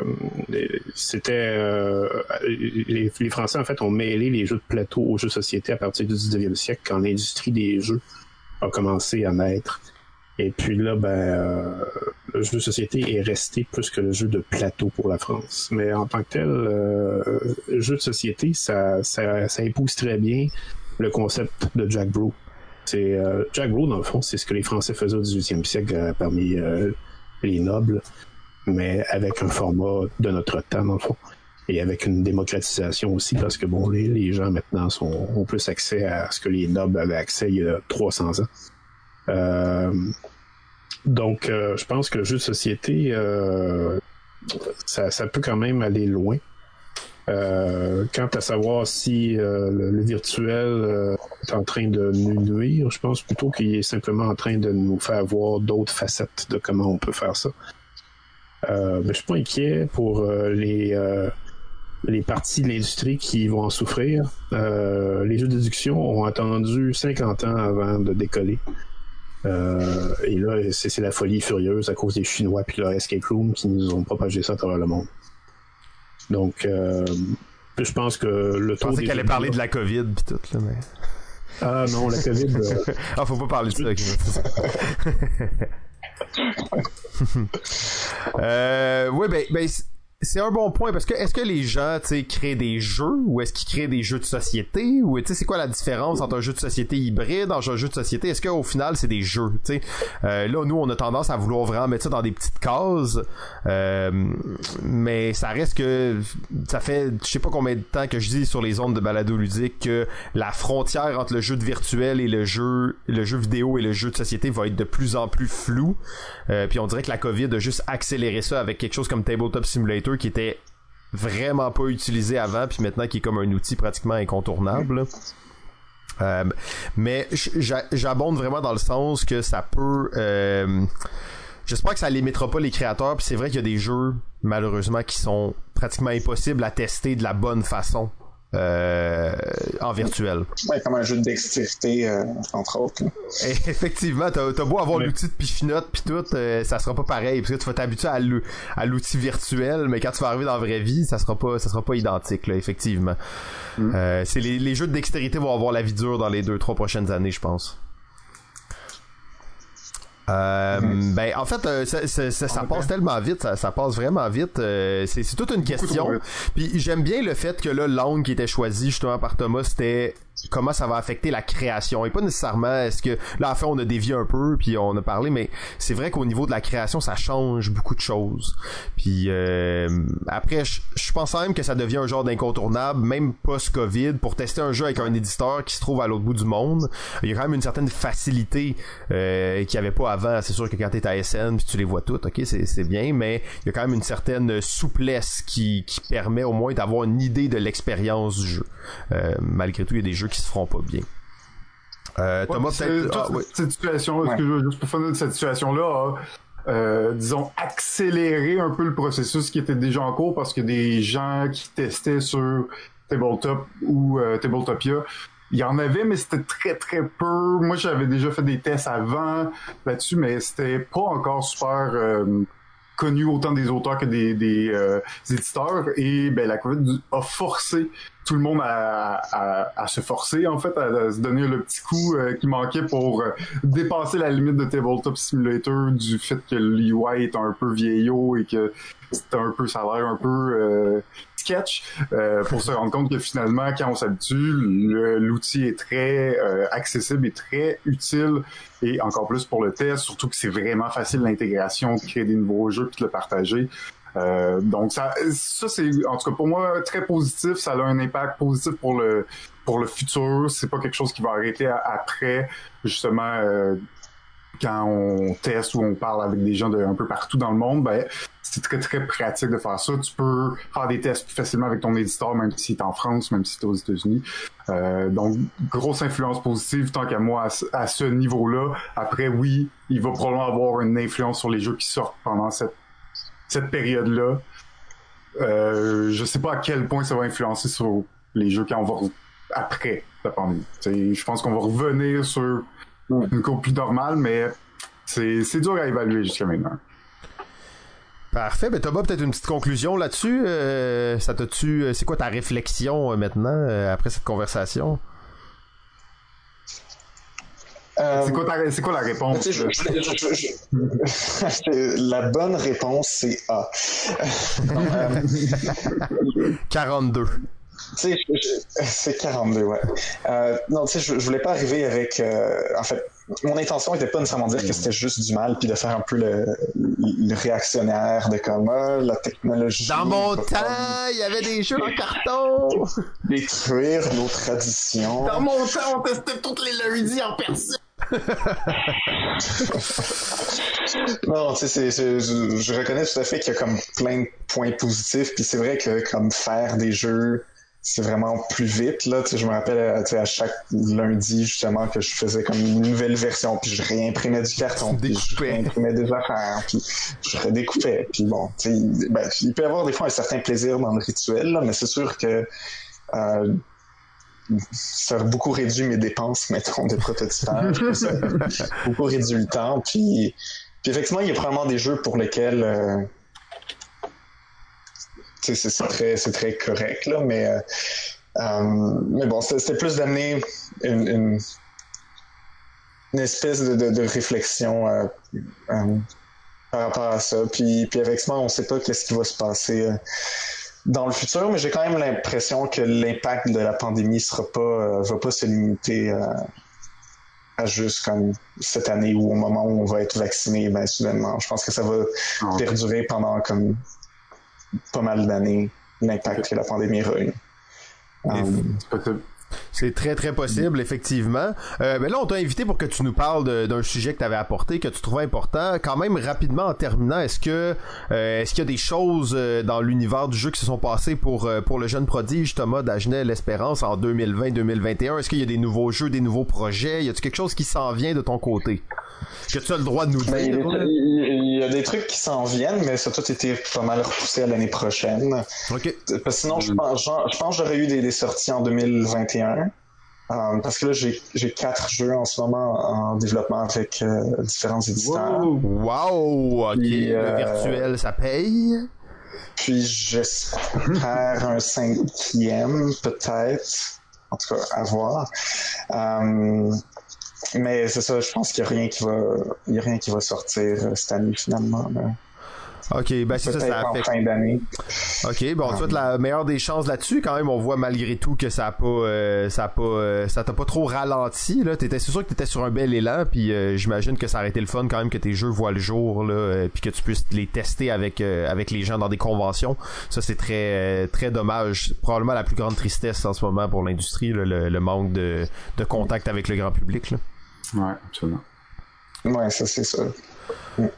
c'était euh, les, les Français en fait ont mêlé les jeux de plateau aux jeux de société à partir du dix-neuvième siècle, quand l'industrie des jeux a commencé à naître. Et puis là, ben euh, le jeu de société est resté plus que le jeu de plateau pour la France. Mais en tant que tel, euh, le jeu de société, ça, ça, ça épouse très bien le concept de Jack Brew. C'est euh, Jack Brew, dans le fond, c'est ce que les Français faisaient au dix-huitième siècle euh, parmi euh, les nobles, mais avec un format de notre temps, dans le fond, et avec une démocratisation aussi, parce que bon, les, les gens maintenant sont, ont plus accès à ce que les nobles avaient accès il y a trois cents ans. Euh, donc, euh, je pense que le jeu de société, euh, ça, ça peut quand même aller loin. Euh, quant à savoir si euh, le, le virtuel euh, est en train de nous nuire, je pense plutôt qu'il est simplement en train de nous faire voir d'autres facettes de comment on peut faire ça. Euh, mais je suis pas inquiet pour euh, les euh, les parties de l'industrie qui vont en souffrir. Euh, les jeux de déduction ont attendu cinquante ans avant de décoller. Euh, et là, c'est, c'est la folie furieuse à cause des Chinois puis leur escape room qui nous ont propagé ça à travers le monde. Donc, euh, je pense que le taux... Je pensais qu'elle allait parler de la COVID puis tout, là, mais... Ah non, la COVID... Euh... ah, faut pas parler de ça. euh, oui, ben, ben, c'est un bon point, parce que est-ce que les gens, tu sais, créent des jeux, ou est-ce qu'ils créent des jeux de société, ou tu sais, c'est quoi la différence entre un jeu de société hybride, entre un jeu de société, est-ce qu'au final c'est des jeux, tu sais, euh, là nous on a tendance à vouloir vraiment mettre ça dans des petites cases, euh, mais ça reste que ça fait, je sais pas combien de temps que je dis sur les ondes de Balado Ludique que la frontière entre le jeu de virtuel et le jeu, le jeu vidéo et le jeu de société va être de plus en plus floue, euh, puis on dirait que la COVID a juste accéléré ça avec quelque chose comme Tabletop Simulator, qui était vraiment pas utilisé avant, puis maintenant qui est comme un outil pratiquement incontournable. Euh, mais j'abonde vraiment dans le sens que ça peut... Euh, j'espère que ça limitera pas les créateurs, puis c'est vrai qu'il y a des jeux, malheureusement, qui sont pratiquement impossibles à tester de la bonne façon euh, en virtuel. Ouais, comme un jeu de dextérité, euh, entre autres. Et effectivement, t'as, t'as beau avoir mais... l'outil de pifinote pis tout, euh, ça sera pas pareil, parce que tu vas t'habituer à, l'ou- à l'outil virtuel, mais quand tu vas arriver dans la vraie vie, ça sera pas, ça sera pas identique, là, effectivement. Mm. Euh, c'est les, les jeux de dextérité vont avoir la vie dure dans les deux, trois prochaines années, je pense. Euh, mmh. Ben en fait euh, ça, ça, ça, ça passe tellement vite, ça, ça passe vraiment vite, euh, c'est, c'est toute une question. Puis j'aime bien le fait que là, l'angle qui était choisi justement par Thomas, c'était comment ça va affecter la création, et pas nécessairement est-ce que là, à la fin on a dévié un peu puis on a parlé, mais c'est vrai qu'au niveau de la création ça change beaucoup de choses, puis euh, après je, je pense même que ça devient un genre d'incontournable même post-Covid pour tester un jeu avec un éditeur qui se trouve à l'autre bout du monde. Il y a quand même une certaine facilité euh, qu'il n'y avait pas avant. C'est sûr que quand t'es à S N puis tu les vois toutes, ok, c'est, c'est bien, mais il y a quand même une certaine souplesse qui, qui permet au moins d'avoir une idée de l'expérience du jeu. Euh, malgré tout, il y a des jeux qui se feront pas bien. Euh, ouais, Thomas, c'est, peut-être... Ah, ouais. Cette situation-là, ouais. ce que je veux juste pour faire de cette situation-là, euh, disons, accélérer un peu le processus qui était déjà en cours, parce que des gens qui testaient sur Tabletop ou euh, Tabletopia. Il y en avait, mais c'était très, très peu. Moi, j'avais déjà fait des tests avant là-dessus, mais c'était pas encore super euh, connu autant des auteurs que des, des, euh, des éditeurs. Et ben la COVID a forcé tout le monde à, à, à se forcer, en fait, à, à se donner le petit coup euh, qui manquait pour euh, dépasser la limite de Tabletop Simulator du fait que l'U I est un peu vieillot et que c'est un peu, ça a l'air un peu... Euh, sketch euh, pour se rendre compte que finalement, quand on s'habitue, le, l'outil est très euh, accessible et très utile, et encore plus pour le test, surtout que c'est vraiment facile l'intégration, de créer des nouveaux jeux puis de le partager. Euh, donc ça, ça c'est en tout cas pour moi très positif. Ça a un impact positif pour le pour le futur. C'est pas quelque chose qui va arrêter à, après justement euh, quand on teste ou on parle avec des gens de un peu partout dans le monde. Ben c'est très, très pratique de faire ça. Tu peux faire des tests plus facilement avec ton éditeur, même si t'es en France, même si t'es aux États-Unis. Euh, donc, grosse influence positive, tant qu'à moi, à ce niveau-là. Après, oui, il va probablement avoir une influence sur les jeux qui sortent pendant cette, cette période-là. Euh, je sais pas à quel point ça va influencer sur les jeux quand on va re- après la pandémie. T'sais, je pense qu'on va revenir sur une courbe plus normale, mais c'est, c'est dur à évaluer jusqu'à maintenant. Parfait, ben Thomas, peut-être une petite conclusion là-dessus. Euh, ça t'a-tu, c'est quoi ta réflexion euh, maintenant euh, après cette conversation? Euh, c'est quoi ta, c'est quoi la réponse? Je, je, je, je... La bonne réponse, c'est A. quarante-deux. Tu sais, c'est quarante-deux, ouais. Euh, non, tu sais, je, je voulais pas arriver avec... Euh, en fait, mon intention était pas nécessairement de dire que c'était juste du mal, puis de faire un peu le, le réactionnaire de comme, ah, la technologie... Dans mon temps, il y avait des jeux en carton! Détruire nos traditions. Dans mon temps, on testait toutes les lundis en personne. Non, tu sais, je, je reconnais tout à fait qu'il y a comme plein de points positifs, puis c'est vrai que comme faire des jeux... c'est vraiment plus vite, là. Tu sais, je me rappelle, tu sais, à chaque lundi, justement, que je faisais comme une nouvelle version, puis je réimprimais du carton, puis je réimprimais des affaires, puis je redécoupais. Puis bon, tu sais, ben, il peut y avoir des fois un certain plaisir dans le rituel, là, mais c'est sûr que euh, ça a beaucoup réduit mes dépenses, mettons, de prototypage. Ça a beaucoup réduit le temps, puis, puis effectivement, il y a probablement des jeux pour lesquels... Euh, C'est, c'est, très, c'est très correct, là, mais, euh, euh, mais bon, c'était, c'était plus d'amener une, une, une espèce de, de, de réflexion euh, euh, par rapport à ça. Puis, puis avec ça, on ne sait pas qu'est-ce qui va se passer euh, dans le futur, mais j'ai quand même l'impression que l'impact de la pandémie sera pas, euh, va pas se limiter euh, à juste comme cette année ou au moment où on va être vacciné, ben, soudainement. Je pense que ça va okay. perdurer pendant comme... pas mal d'années, l'impact que la pandémie a eu. Um... C'est très, très possible, effectivement. Euh, ben là, on t'a invité pour que tu nous parles de, d'un sujet que tu avais apporté, que tu trouvais important. Quand même, rapidement, en terminant, est-ce que euh, est-ce qu'il y a des choses euh, dans l'univers du jeu qui se sont passées pour, euh, pour le jeune prodige Thomas Dagenet l'Espérance en deux mille vingt deux mille vingt et un? Est-ce qu'il y a des nouveaux jeux, des nouveaux projets? Y a-t-il quelque chose qui s'en vient de ton côté? Que tu as le droit de nous dire. Ben, il, y a, il y a des trucs qui s'en viennent, mais ça a tout été pas mal repoussé à l'année prochaine. Okay. Parce que sinon, je pense, je pense que j'aurais eu des, des sorties en deux mille vingt et un. Euh, parce que là, j'ai, j'ai quatre jeux en ce moment en développement avec euh, différents éditeurs. Wow! wow. Puis, OK, euh, le virtuel, ça paye. Puis j'espère un cinquième, peut-être. En tout cas, à voir. Euh, Mais c'est ça, je pense qu'il n'y a rien qui va, il y a rien qui va sortir euh, cette année finalement. Là. Ok, ben c'est ça, ça affecte. Fin d'année. Ok, bon, on um... souhaite la meilleure des chances là-dessus. Quand même, on voit malgré tout que ça a pas, euh, ça a pas, euh, ça t'a pas trop ralenti là. T'étais, c'est sûr que t'étais sur un bel élan, puis euh, j'imagine que ça aurait été le fun quand même que tes jeux voient le jour là, euh, puis que tu puisses les tester avec euh, avec les gens dans des conventions. Ça, c'est très, très dommage. Probablement la plus grande tristesse en ce moment pour l'industrie, là, le, le manque de de contact avec le grand public. Là. Ouais, absolument. Ouais, ça c'est ça. Ouais.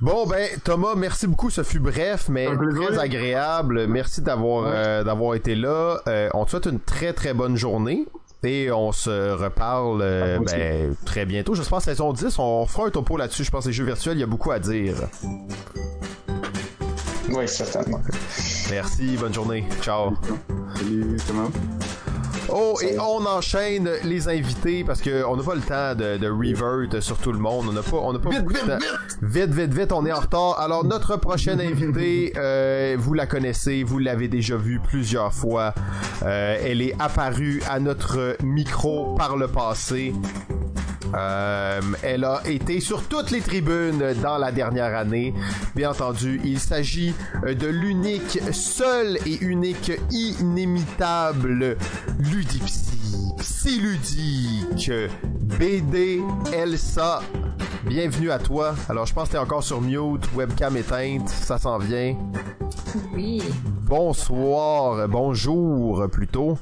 Bon ben Thomas, merci beaucoup, ce fut bref mais très agréable. Merci d'avoir ouais. euh, d'avoir été là. Euh, on te souhaite une très très bonne journée et on se reparle euh, ben, très bientôt. Je pense saison dix, on fera un topo là-dessus. Je pense que les jeux virtuels, il y a beaucoup à dire. Oui, certainement. Merci, bonne journée. Ciao. Salut, comment? Oh, et on enchaîne les invités parce qu'on n'a pas le temps de, de revert sur tout le monde. On n'a pas, on n'a pas vite, beaucoup de temps. Vite, vite, vite, on est en retard. Alors, notre prochaine invitée, euh, vous la connaissez, vous l'avez déjà vue plusieurs fois. Euh, elle est apparue à notre micro par le passé. Euh, elle a été sur toutes les tribunes dans la dernière année. Bien entendu, il s'agit de l'unique, seul et unique, inimitable Ludipsy, Psy Ludique, B D Elsa. Bienvenue à toi. Alors, je pense que t'es encore sur mute, webcam éteinte, ça s'en vient. Oui. Bonsoir, bonjour plutôt.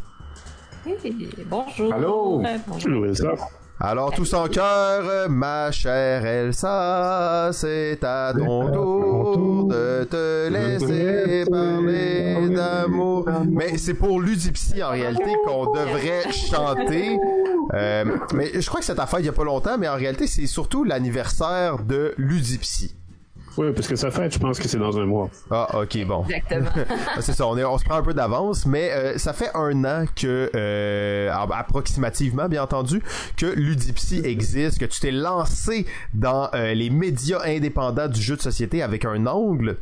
Oui, bonjour. Allô. Bonjour Elsa. Alors, tous en cœur, ma chère Elsa, c'est à ton tour de te laisser parler d'amour. Mais c'est pour Ludipsy, en réalité, qu'on devrait chanter. Euh, mais je crois que c'est ta fête il n'y a pas longtemps, mais en réalité, c'est surtout l'anniversaire de Ludipsy. Oui, parce que sa fête, je pense que c'est dans un mois. Ah, ok, bon. Exactement. C'est ça, on, est, on se prend un peu d'avance, mais euh, ça fait un an que, euh, approximativement, bien entendu, que Ludipsy existe, que tu t'es lancé dans euh, les médias indépendants du jeu de société avec un angle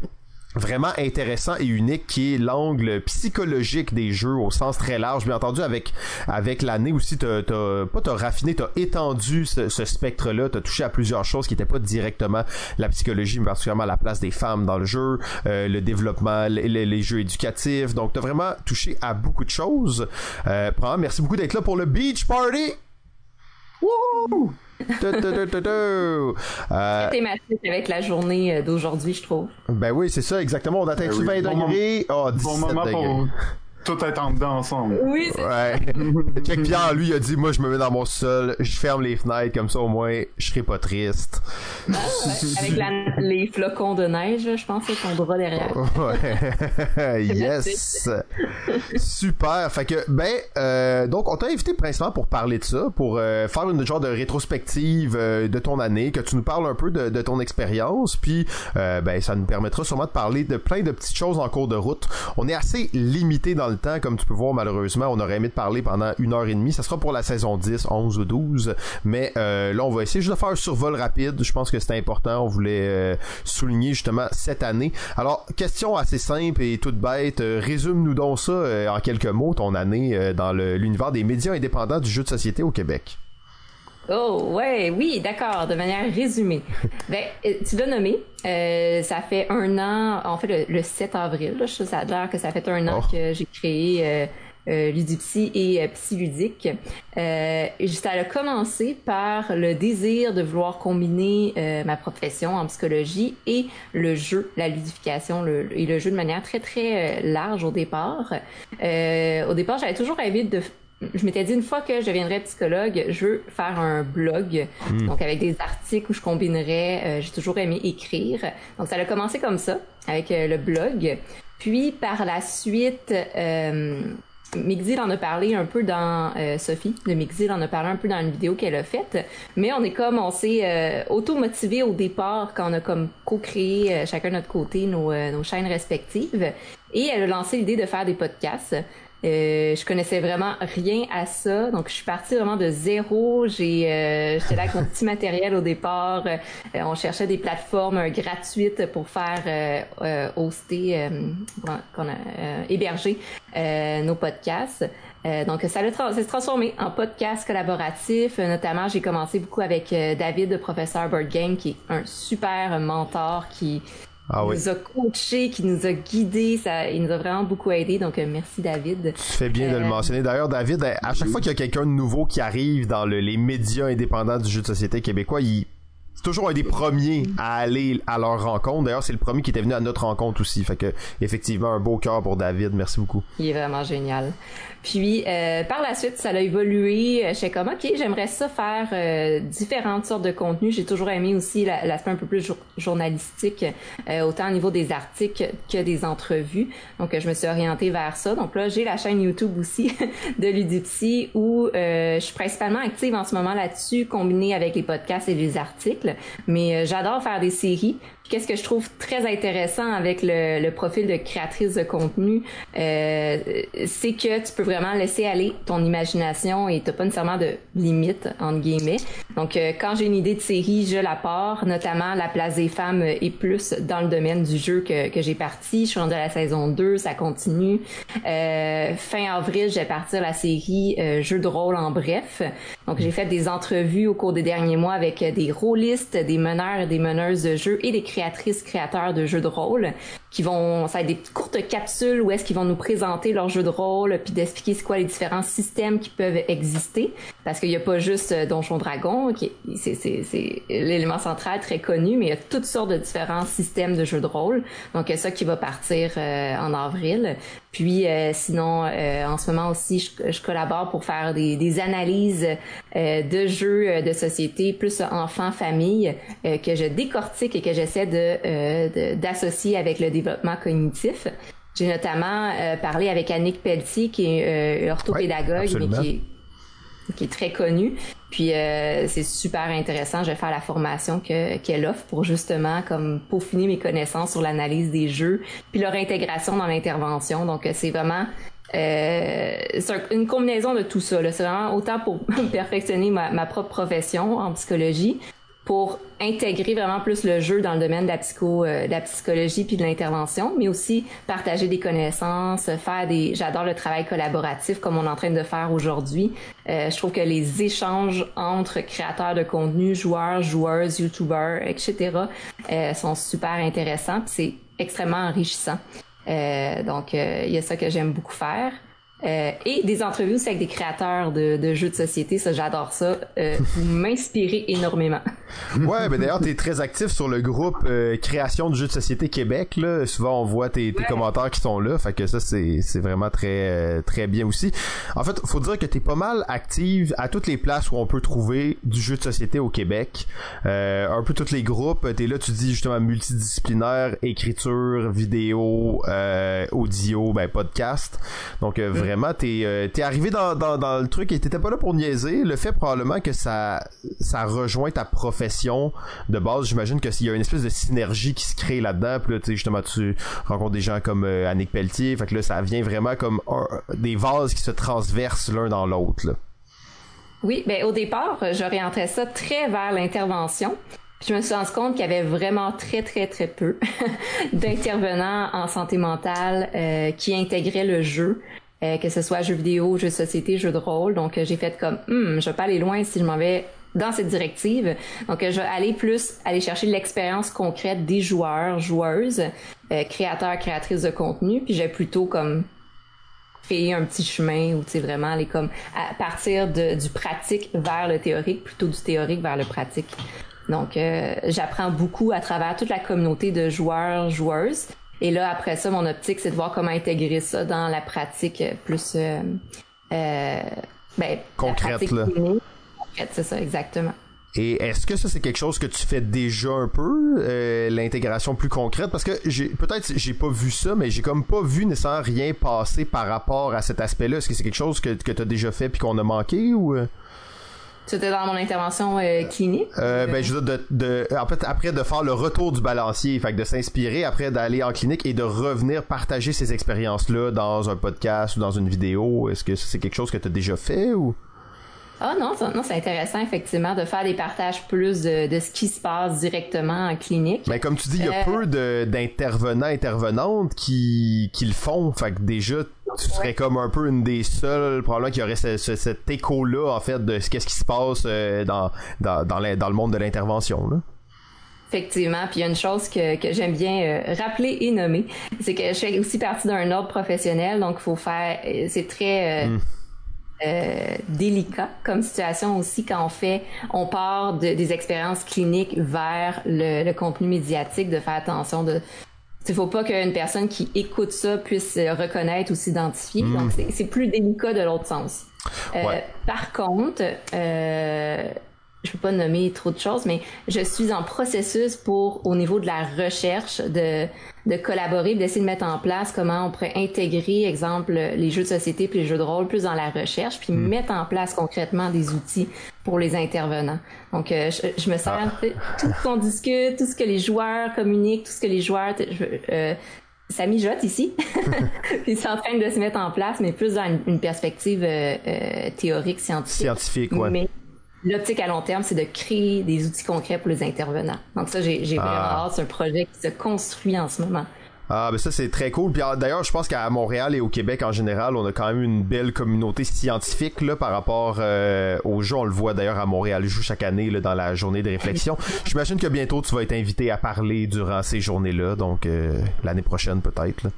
vraiment intéressant et unique qui est l'angle psychologique des jeux au sens très large. Bien entendu, avec avec l'année aussi, t'as, t'as pas t'as raffiné, t'as étendu ce, ce spectre-là, t'as touché à plusieurs choses qui n'étaient pas directement la psychologie, mais particulièrement la place des femmes dans le jeu, euh, le développement, les, les jeux éducatifs. Donc, t'as vraiment touché à beaucoup de choses. Euh, merci beaucoup d'être là pour le Beach Party! Wouhou! C'est thématique avec la journée d'aujourd'hui, je trouve. Ben oui, c'est ça, exactement. On atteint-tu vingt degrés? Oh, dix-sept degrés. Tout être en dedans ensemble. Oui, c'est ouais. ça. Check Pierre, lui, il a dit, moi, je me mets dans mon sol, je ferme les fenêtres, comme ça, au moins, je serai pas triste. Ah, ouais. Avec la, les flocons de neige, je pense que c'est ton bras derrière. Ouais. Yes! Super! Fait que, ben, euh, donc, on t'a invité principalement pour parler de ça, pour euh, faire une genre de rétrospective euh, de ton année, que tu nous parles un peu de, de ton expérience, puis, euh, ben, ça nous permettra sûrement de parler de plein de petites choses en cours de route. On est assez limité dans le temps, comme tu peux voir, malheureusement. On aurait aimé te parler pendant une heure et demie. Ça sera pour la saison dix, onze ou douze. Mais euh, là, on va essayer juste de faire un survol rapide. Je pense que c'est important. On voulait euh, souligner justement cette année. Alors, question assez simple et toute bête. Euh, résume-nous donc ça euh, en quelques mots, ton année euh, dans le, l'univers des médias indépendants du jeu de société au Québec. Oh, ouais, oui, d'accord, de manière résumée. Ben, tu l'as nommé, euh, ça fait un an, en fait, le, le sept avril, là, ça a l'air que ça fait un an oh. que j'ai créé euh, euh, Ludipsy et euh, Psy Ludique. Euh, ça a commencé par le désir de vouloir combiner euh, ma profession en psychologie et le jeu, la ludification, le, et le jeu de manière très, très large au départ. Euh, au départ, j'avais toujours envie de... Je m'étais dit, une fois que je deviendrais psychologue, je veux faire un blog, mmh. donc avec des articles où je combinerais, euh, j'ai toujours aimé écrire. Donc, ça a commencé comme ça, avec euh, le blog. Puis, par la suite, euh, Mixel en a parlé un peu dans... Euh, Sophie de Mixel en a parlé un peu dans une vidéo qu'elle a faite. Mais on est comme, on s'est euh, auto-motivé au départ quand on a comme co-créé euh, chacun de notre côté nos, euh, nos chaînes respectives. Et elle a lancé l'idée de faire des podcasts. Euh, je connaissais vraiment rien à ça, donc je suis partie vraiment de zéro. J'ai, euh, j'étais là avec mon petit matériel au départ. Euh, on cherchait des plateformes euh, gratuites pour faire euh, euh, hoster, euh, qu'on a euh, hébergé euh, nos podcasts. Euh, donc ça l'a tra- s'est transformé en podcast collaboratif. Euh, notamment, j'ai commencé beaucoup avec euh, David, le professeur Board Game, qui est un super mentor qui Ah oui. Il nous a coachés, qui nous a guidés, ça, il nous a vraiment beaucoup aidé, donc euh, merci David. Tu fais bien euh... de le mentionner. D'ailleurs, David, à chaque fois qu'il y a quelqu'un de nouveau qui arrive dans le, les médias indépendants du jeu de société québécois, il... c'est toujours un des premiers à aller à leur rencontre. D'ailleurs, c'est le premier qui était venu à notre rencontre aussi. Fait que, effectivement, un beau cœur pour David. Merci beaucoup. Il est vraiment génial. Puis, euh, par la suite, ça a évolué. J'étais comme, OK, j'aimerais ça faire euh, différentes sortes de contenus. J'ai toujours aimé aussi la, l'aspect un peu plus jour, journalistique, euh, autant au niveau des articles que des entrevues. Donc, euh, je me suis orientée vers ça. Donc là, j'ai la chaîne YouTube aussi de Ludipsy où euh, je suis principalement active en ce moment là-dessus, combinée avec les podcasts et les articles. Mais euh, j'adore faire des séries. qu'est-ce que je trouve très intéressant avec le, le profil de créatrice de contenu, euh, c'est que tu peux vraiment laisser aller ton imagination et t'as pas nécessairement de limite, entre guillemets. Donc, euh, quand j'ai une idée de série, je la pars, notamment la place des femmes est plus dans le domaine du jeu que, que j'ai parti. Je suis rendue à la saison deux, ça continue. Euh, fin avril, je vais partir la série euh, Jeux de rôle en bref. Donc, j'ai fait des entrevues au cours des derniers mois avec des rôlistes, des meneurs et des meneuses de jeux et des créatrices, créateurs de jeux de rôle qui vont, ça va être des courtes capsules où est-ce qu'ils vont nous présenter leurs jeux de rôle puis d'expliquer c'est quoi les différents systèmes qui peuvent exister. Parce qu'il y a pas juste Donjon Dragon, qui c'est, c'est, c'est l'élément central très connu, mais il y a toutes sortes de différents systèmes de jeux de rôle. Donc, il y a ça qui va partir euh, en avril. Puis, euh, sinon, euh, en ce moment aussi, je, je collabore pour faire des, des analyses euh, de jeux de société, plus enfants, famille, euh, que je décortique et que j'essaie de, euh, de d'associer avec le développement cognitif. J'ai notamment euh, parlé avec Annick Pelletier, qui est euh, orthopédagogue, ouais, mais qui est qui est très connue. Puis euh, c'est super intéressant. Je vais faire la formation que, qu'elle offre pour justement comme peaufiner mes connaissances sur l'analyse des jeux puis leur intégration dans l'intervention. Donc c'est vraiment euh, c'est une combinaison de tout ça, là. C'est vraiment autant pour perfectionner ma, ma propre profession en psychologie, pour intégrer vraiment plus le jeu dans le domaine de la, psycho, euh, de la psychologie puis de l'intervention, mais aussi partager des connaissances, faire des... J'adore le travail collaboratif comme on est en train de faire aujourd'hui. Euh, je trouve que les échanges entre créateurs de contenu, joueurs, joueuses, youtubeurs, et cetera euh, sont super intéressants puis c'est extrêmement enrichissant. Euh, donc, euh, il y a ça que j'aime beaucoup faire. Euh, et des entrevues aussi avec des créateurs de, de jeux de société, ça j'adore ça. Euh, vous m'inspirez énormément. Ouais, ben d'ailleurs t'es très actif sur le groupe euh, Création de jeux de société Québec là. Souvent on voit tes, tes ouais. commentaires qui sont là, fait que ça c'est c'est vraiment très très bien aussi. En fait, faut dire que t'es pas mal active à toutes les places où on peut trouver du jeu de société au Québec. Euh, un peu tous les groupes, t'es là, tu dis justement multidisciplinaire, écriture, vidéo, euh, audio, ben podcast. Donc euh, vraiment Vraiment, t'es, euh, t'es arrivé dans, dans, dans le truc et t'étais pas là pour niaiser. Le fait probablement que ça, ça rejoint ta profession de base, j'imagine que s'il y a une espèce de synergie qui se crée là-dedans. Puis là, tu sais, justement, tu rencontres des gens comme euh, Annick Pelletier. Fait que là, ça vient vraiment comme un, des vases qui se transversent l'un dans l'autre, là. Oui, ben au départ, j'orientais ça très vers l'intervention. Je me suis rendu compte qu'il y avait vraiment très, très, très peu d'intervenants en santé mentale euh, qui intégraient le jeu. Euh, que ce soit jeux vidéo, jeux de société, jeux de rôle. Donc, euh, j'ai fait comme, hmm, je vais pas aller loin si je m'en vais dans cette directive. Donc, euh, je vais aller plus, aller chercher l'expérience concrète des joueurs, joueuses, euh, créateurs, créatrices de contenu. Puis, j'ai plutôt comme créer un petit chemin où, tu sais, vraiment aller comme à partir de, du pratique vers le théorique, plutôt du théorique vers le pratique. Donc, euh, j'apprends beaucoup à travers toute la communauté de joueurs, joueuses. Et là, après ça, mon optique, c'est de voir comment intégrer ça dans la pratique plus... Euh, euh, ben, concrète, là. Concrète, c'est ça, exactement. Et est-ce que ça, c'est quelque chose que tu fais déjà un peu, euh, l'intégration plus concrète? Parce que j'ai peut-être j'ai pas vu ça, mais j'ai comme pas vu nécessairement rien passer par rapport à cet aspect-là. Est-ce que c'est quelque chose que, que tu as déjà fait puis qu'on a manqué ou... C'était dans mon intervention euh, clinique. Euh, ben je veux dire de, de en fait après de faire le retour du balancier, fait que de s'inspirer après d'aller en clinique et de revenir partager ces expériences là dans un podcast ou dans une vidéo, est-ce que c'est quelque chose que tu as déjà fait ou... Ah non, ça, non, c'est intéressant effectivement de faire des partages plus de, de ce qui se passe directement en clinique. Mais comme tu dis, il y a euh... peu de, d'intervenants, intervenantes qui, qui le font. Fait que déjà, tu serais ouais. comme un peu une des seules probablement qui aurait ce, ce, cet écho-là en fait de ce qu'est-ce qui se passe euh, dans dans dans, la, dans le monde de l'intervention là. Effectivement, puis il y a une chose que, que j'aime bien euh, rappeler et nommer, c'est que je fais aussi partie d'un ordre professionnel, donc il faut faire, c'est très euh, mm. Euh, délicat comme situation aussi quand on fait, on part de, des expériences cliniques vers le, le contenu médiatique, de faire attention de, il faut pas qu'une personne qui écoute ça puisse reconnaître ou s'identifier. Mmh. Donc c'est, c'est plus délicat de l'autre sens. Euh, ouais. Par contre, euh, je peux pas nommer trop de choses, mais je suis en processus pour, au niveau de la recherche, de, de collaborer, d'essayer de mettre en place comment on pourrait intégrer, exemple, les jeux de société puis les jeux de rôle plus dans la recherche, puis mmh. mettre en place concrètement des outils pour les intervenants. Donc, euh, je, je me sers ah. tout ce qu'on discute, tout ce que les joueurs communiquent, tout ce que les joueurs... Je, euh, ça mijote ici, puis c'est en train de se mettre en place, mais plus dans une, une perspective euh, euh, théorique, scientifique. Scientifique, ouais. Mais, l'optique à long terme, c'est de créer des outils concrets pour les intervenants. Donc ça, j'ai, j'ai vraiment ah. hâte. C'est un projet qui se construit en ce moment. Ah, ben ça, c'est très cool. Puis d'ailleurs, je pense qu'à Montréal et au Québec en général, on a quand même une belle communauté scientifique là, par rapport euh, aux jeux. On le voit d'ailleurs à Montréal Joue chaque année là, dans la journée de réflexion. J'imagine que bientôt, tu vas être invité à parler durant ces journées-là. Donc euh, l'année prochaine, peut-être. Là.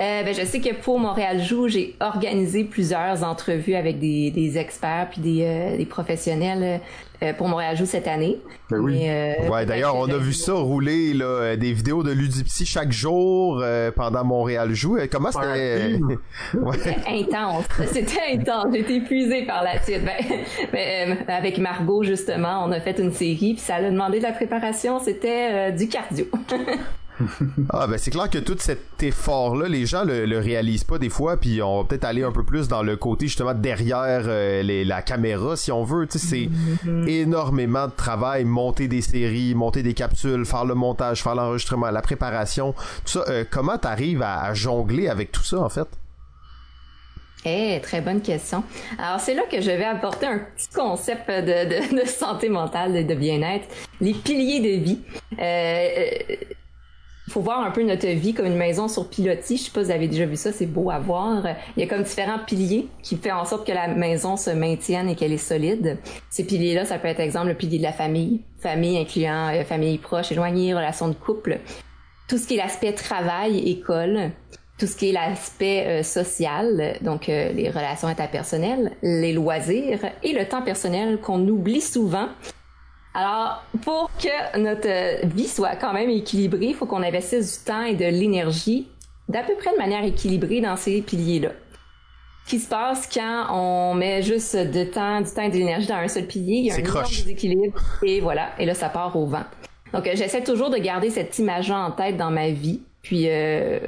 Euh, ben je sais que pour Montréal Joue, j'ai organisé plusieurs entrevues avec des, des experts puis des, euh, des professionnels euh, pour Montréal Joue cette année. Ben oui. Mais, euh, ouais, d'ailleurs, on a vu ça rouler là, des vidéos de Ludipsy chaque jour euh, pendant Montréal Joue. Comment c'était ouais. C'était intense. C'était intense. J'étais épuisée par la suite. Ben, ben, euh, avec Margot justement, on a fait une série puis ça l'a demandé de la préparation. C'était euh, du cardio. Ah ben c'est clair que tout cet effort-là, les gens le, le réalisent pas des fois, puis on va peut-être aller un peu plus dans le côté justement derrière euh, les, la caméra si on veut, tu sais, c'est mm-hmm. énormément de travail, monter des séries, monter des capsules, faire le montage, faire l'enregistrement, la préparation, tout ça. Euh, comment t'arrives à, à jongler avec tout ça en fait? Eh, hey, très bonne question. Alors, c'est là que je vais apporter un petit concept de, de, de santé mentale et de bien-être, les piliers de vie. Euh... Faut voir un peu notre vie comme une maison sur pilotis. Je sais pas si vous avez déjà vu ça, c'est beau à voir. Il y a comme différents piliers qui font en sorte que la maison se maintienne et qu'elle est solide. Ces piliers-là, ça peut être, exemple, le pilier de la famille. Famille incluant euh, famille proche, éloignée, relations de couple. Tout ce qui est l'aspect travail, école. Tout ce qui est l'aspect euh, social, donc euh, les relations interpersonnelles, les loisirs et le temps personnel qu'on oublie souvent. Alors, pour que notre vie soit quand même équilibrée, il faut qu'on investisse du temps et de l'énergie d'à peu près de manière équilibrée dans ces piliers-là. Ce qui se passe quand on met juste du temps, du temps et de l'énergie dans un seul pilier, il y a un énorme déséquilibre et voilà, et là, ça part au vent. Donc, j'essaie toujours de garder cette image-là en tête dans ma vie, puis euh,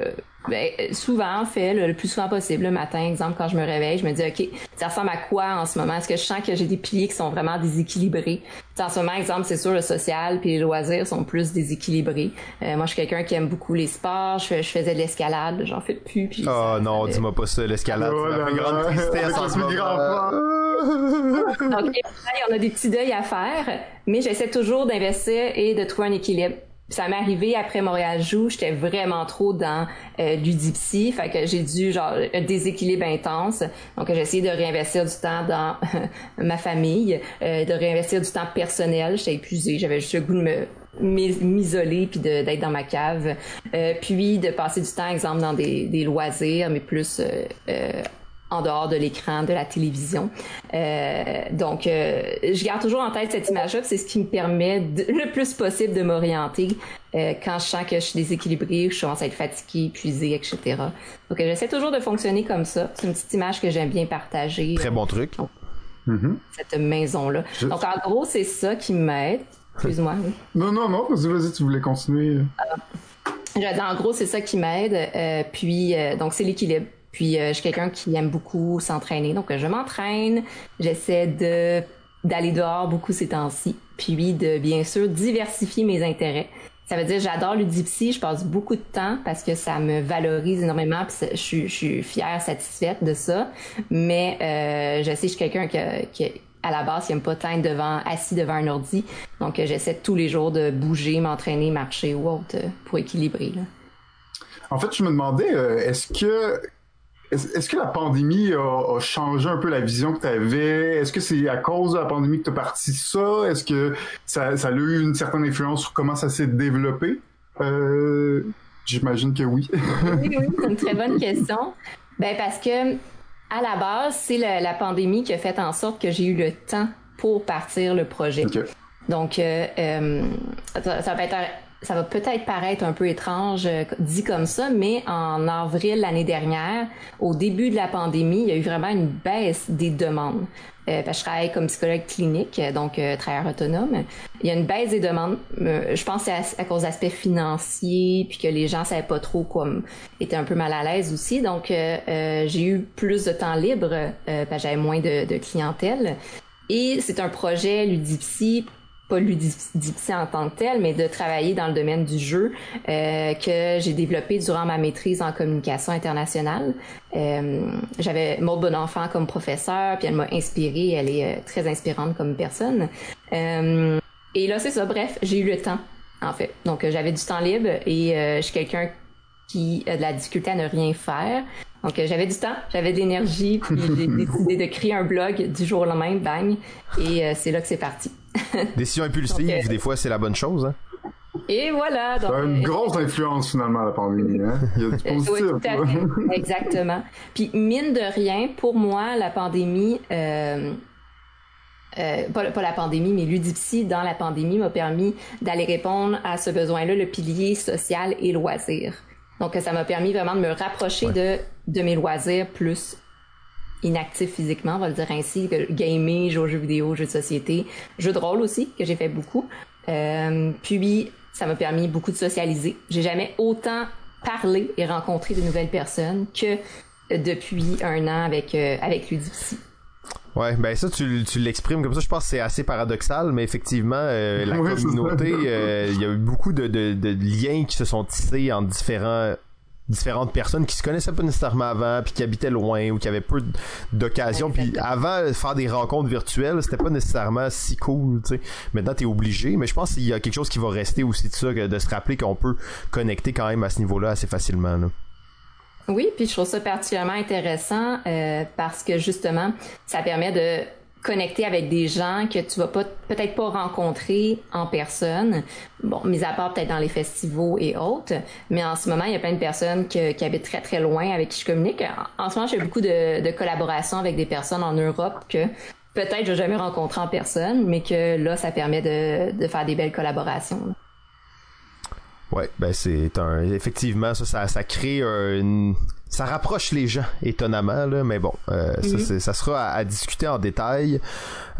ben, souvent, en fait, le, le plus souvent possible, le matin, exemple, quand je me réveille, je me dis, OK, ça ressemble à quoi en ce moment? Est-ce que je sens que j'ai des piliers qui sont vraiment déséquilibrés? En ce moment, exemple, c'est sûr, le social puis les loisirs sont plus déséquilibrés. Euh, moi, je suis quelqu'un qui aime beaucoup les sports. Je, je faisais de l'escalade. J'en fais plus. Puis oh ça, non, ça, dis-moi pas ça. L'escalade, oh, c'est la plus grande tristesse en ce moment. Donc, on a des petits deuils à faire, mais j'essaie toujours d'investir et de trouver un équilibre. Ça m'est arrivé après Montréal Joue, j'étais vraiment trop dans euh, Ludipsy, fait que j'ai dû genre un déséquilibre intense. Donc j'ai essayé de réinvestir du temps dans ma famille, euh, de réinvestir du temps personnel. J'étais épuisée, j'avais juste le goût de me m'isoler puis de, d'être dans ma cave, euh, puis de passer du temps, exemple dans des, des loisirs, mais plus euh, euh, en dehors de l'écran, de la télévision. Euh, donc, euh, je garde toujours en tête cette image-là, c'est ce qui me permet de, le plus possible de m'orienter euh, quand je sens que je suis déséquilibrée, que je commence à être fatiguée, épuisée, et cetera. Donc, euh, j'essaie toujours de fonctionner comme ça. C'est une petite image que j'aime bien partager. Très bon truc. Donc, mm-hmm. Cette maison-là. Juste. Donc, en gros, c'est ça qui m'aide. Excuse-moi. Non, non, non, vas-y, vas-y, tu voulais continuer. Euh, en gros, c'est ça qui m'aide. Euh, puis, euh, donc, c'est l'équilibre. Puis euh, je suis quelqu'un qui aime beaucoup s'entraîner, donc euh, je m'entraîne, j'essaie de d'aller dehors beaucoup ces temps-ci, puis de bien sûr diversifier mes intérêts. Ça veut dire j'adore Ludipsy, je passe beaucoup de temps parce que ça me valorise énormément, puis je suis je suis fière, satisfaite de ça. Mais euh, je sais je suis quelqu'un qui, qui à la base qui aime pas tant être devant assis devant un ordi, donc euh, j'essaie tous les jours de bouger, m'entraîner, marcher ou autre pour équilibrer là. En fait, je me demandais euh, est-ce que Est-ce que la pandémie a, a changé un peu la vision que tu avais? Est-ce que c'est à cause de la pandémie que tu as parti ça? Est-ce que ça, ça a eu une certaine influence sur comment ça s'est développé? Euh, j'imagine que oui. Oui, oui, c'est une très bonne question. Ben parce que à la base, c'est la, la pandémie qui a fait en sorte que j'ai eu le temps pour partir le projet. Okay. Donc, euh, euh, ça, ça va être ça va peut-être paraître un peu étrange euh, dit comme ça, mais en avril l'année dernière, au début de la pandémie, il y a eu vraiment une baisse des demandes. Euh, parce que je travaille comme psychologue clinique, donc euh, travailleur autonome. Il y a une baisse des demandes. Euh, je pense que c'est à, à cause d'aspects financiers, puis que les gens savaient pas trop quoi, étaient un peu mal à l'aise aussi. Donc, euh, euh, j'ai eu plus de temps libre, euh, parce que j'avais moins de, de clientèle. Et c'est un projet Ludipsy, pas Ludipsy en tant que tel, mais de travailler dans le domaine du jeu euh, que j'ai développé durant ma maîtrise en communication internationale. Euh, j'avais Maud Bonenfant comme professeure, puis elle m'a inspirée, elle est euh, très inspirante comme personne. Euh, et là, c'est ça, bref, j'ai eu le temps, en fait. Donc, euh, j'avais du temps libre et euh, je suis quelqu'un qui a de la difficulté à ne rien faire. Donc, euh, j'avais du temps, j'avais de l'énergie, puis j'ai décidé de créer un blog du jour au lendemain, bang, et euh, c'est là que c'est parti. Décision impulsive, donc, euh... des fois, c'est la bonne chose. Hein? Et voilà. Donc, ça a une euh... grosse influence, finalement, la pandémie. Hein? Il y a du positif. Oui, tout à fait. Exactement. Puis, mine de rien, pour moi, la pandémie, euh, euh, pas, pas la pandémie, mais Ludipsy, dans la pandémie, m'a permis d'aller répondre à ce besoin-là, le pilier social et loisirs. Donc, ça m'a permis vraiment de me rapprocher ouais. de, de mes loisirs plus inactifs physiquement, on va le dire ainsi, que gamer, jouer aux jeux vidéo, jeux de société, jeux de rôle aussi, que j'ai fait beaucoup. Euh, puis, ça m'a permis beaucoup de socialiser. J'ai jamais autant parlé et rencontré de nouvelles personnes que depuis un an avec, euh, avec Ludipsy. Ouais, ben ça, tu, tu l'exprimes comme ça. Je pense que c'est assez paradoxal, mais effectivement, euh, la ouais, communauté, euh, il y a eu beaucoup de, de, de liens qui se sont tissés entre différents, différentes personnes qui se connaissaient pas nécessairement avant, puis qui habitaient loin ou qui avaient peu d'occasion. Puis avant, faire des rencontres virtuelles, c'était pas nécessairement si cool, tu sais. Maintenant, t'es obligé, mais je pense qu'il y a quelque chose qui va rester aussi de ça, de se rappeler qu'on peut connecter quand même à ce niveau-là assez facilement, là. Oui, puis je trouve ça particulièrement intéressant euh, parce que justement, ça permet de connecter avec des gens que tu vas pas peut-être pas rencontrer en personne. Bon, mis à part peut-être dans les festivals et autres, mais en ce moment, il y a plein de personnes que, qui habitent très très loin avec qui je communique. En, en ce moment, j'ai beaucoup de, de collaborations avec des personnes en Europe que peut-être je n'ai jamais rencontrées en personne, mais que là, ça permet de, de faire des belles collaborations, là. Ouais, ben c'est un effectivement ça ça, ça crée une ça rapproche les gens étonnamment là, mais bon, euh, mm-hmm. ça, c'est, ça sera à, à discuter en détail.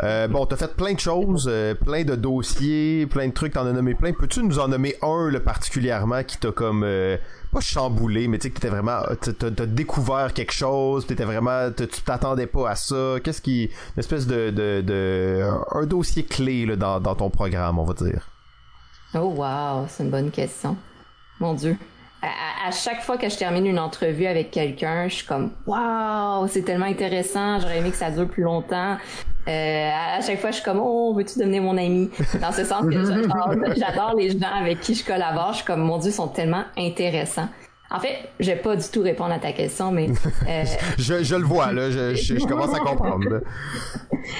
Euh, bon, t'as fait plein de choses, euh, plein de dossiers, plein de trucs, t'en as nommé plein. Peux-tu nous en nommer un là, particulièrement qui t'a comme euh, pas chamboulé, mais tu sais que t'étais vraiment t'as, t'as découvert quelque chose, t'étais vraiment tu t'attendais pas à ça. Qu'est-ce qui une espèce de de, de un, un dossier clé là dans dans ton programme, on va dire. Oh wow, c'est une bonne question. Mon Dieu. À, à chaque fois que je termine une entrevue avec quelqu'un, je suis comme wow, c'est tellement intéressant, j'aurais aimé que ça dure plus longtemps. Euh, à, à chaque fois, je suis comme oh, veux-tu devenir mon ami? Dans ce sens que j'adore, j'adore les gens avec qui je collabore, je suis comme mon Dieu, ils sont tellement intéressants. En fait, je vais pas du tout répondre à ta question, mais euh... je, je le vois là, je, je, je commence à comprendre.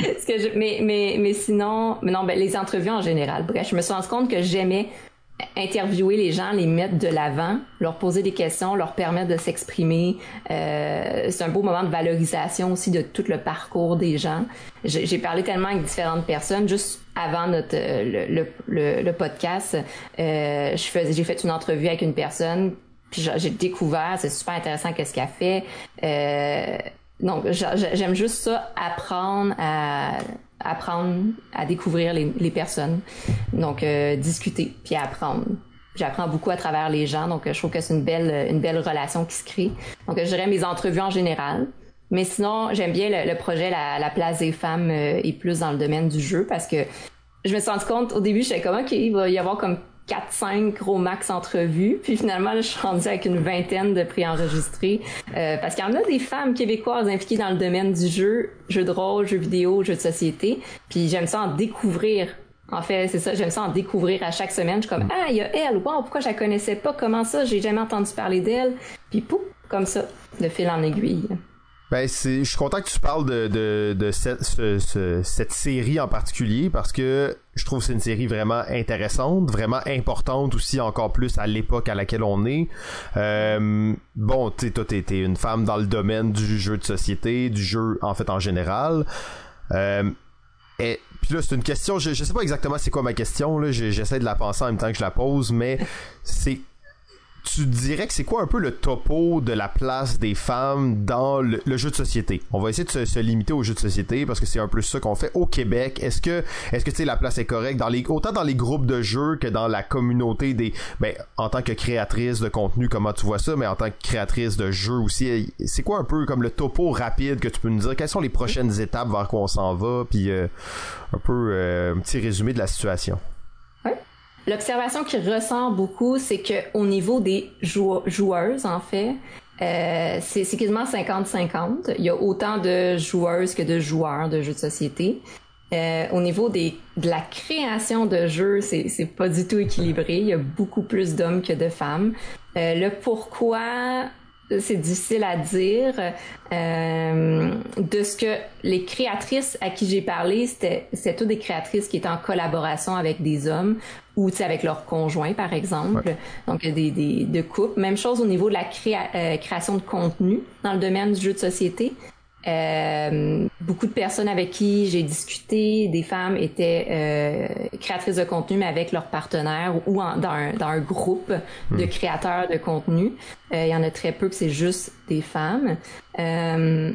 Ce que je, mais mais mais sinon, mais non, ben les entrevues en général. Bref, je me suis rendu compte que j'aimais interviewer les gens, les mettre de l'avant, leur poser des questions, leur permettre de s'exprimer. Euh, c'est un beau moment de valorisation aussi de tout le parcours des gens. J'ai, j'ai parlé tellement avec différentes personnes juste avant notre le le, le, le podcast. Euh, je fais, j'ai fait une entrevue avec une personne. Puis j'ai découvert, c'est super intéressant qu'est-ce qu'elle fait. Euh, donc, j'aime juste ça, apprendre à apprendre à découvrir les, les personnes. Donc, euh, discuter, puis apprendre. J'apprends beaucoup à travers les gens, donc je trouve que c'est une belle une belle relation qui se crée. Donc, je dirais mes entrevues en général. Mais sinon, j'aime bien le, le projet la, la place des femmes euh, et plus dans le domaine du jeu, parce que je me suis rendu compte, au début, j'étais comme, OK, il va y avoir comme quatre cinq gros max entrevues, puis finalement là, je suis rendue avec une vingtaine de préenregistrés euh, parce qu'il y en a des femmes québécoises impliquées dans le domaine du jeu, jeux de rôle, jeux vidéo, jeux de société, puis j'aime ça en découvrir. En fait, c'est ça, j'aime ça en découvrir à chaque semaine. Je suis comme, ah, il y a elle, wow, pourquoi je la connaissais pas, comment ça, j'ai jamais entendu parler d'elle, puis pouf, comme ça, de fil en aiguille. Ben c'est, je suis content que tu parles de de de cette ce, ce, cette série en particulier parce que je trouve que c'est une série vraiment intéressante, vraiment importante aussi encore plus à l'époque à laquelle on est. Euh, bon, t'es, toi t'es, t'es une femme dans le domaine du jeu de société, du jeu en fait en général. Euh, Et puis là, c'est une question, je, je sais pas exactement c'est quoi ma question, là, j'essaie de la penser en même temps que je la pose, mais c'est... Tu dirais que c'est quoi un peu le topo de la place des femmes dans le, le jeu de société? On va essayer de se, se limiter au jeu de société parce que c'est un peu ça qu'on fait au Québec. Est-ce que, est-ce que tu sais, la place est correcte dans les, autant dans les groupes de jeux que dans la communauté des, ben, en tant que créatrice de contenu, comment tu vois ça, mais en tant que créatrice de jeu aussi, c'est quoi un peu comme le topo rapide que tu peux nous dire? Quelles sont les prochaines étapes vers quoi on s'en va? Puis euh, un peu euh, un petit résumé de la situation. L'observation qui ressort beaucoup, c'est que au niveau des jou- joueuses, en fait, euh, c'est, c'est quasiment cinquante cinquante. Il y a autant de joueuses que de joueurs de jeux de société. Euh, au niveau des, de la création de jeux, c'est, c'est pas du tout équilibré. Il y a beaucoup plus d'hommes que de femmes. Euh, le pourquoi, c'est difficile à dire. Euh, de ce que les créatrices à qui j'ai parlé, c'était, c'était toutes des créatrices qui étaient en collaboration avec des hommes. Ou tu sais, avec leur conjoint, par exemple. Ouais. Donc, des, des, de couples. Même chose au niveau de la créa- euh, création de contenu dans le domaine du jeu de société. Euh, beaucoup de personnes avec qui j'ai discuté, des femmes étaient euh, créatrices de contenu, mais avec leur partenaire ou en, dans, un, dans un groupe de créateurs de contenu. Euh, il y en a très peu que c'est juste des femmes. Euh,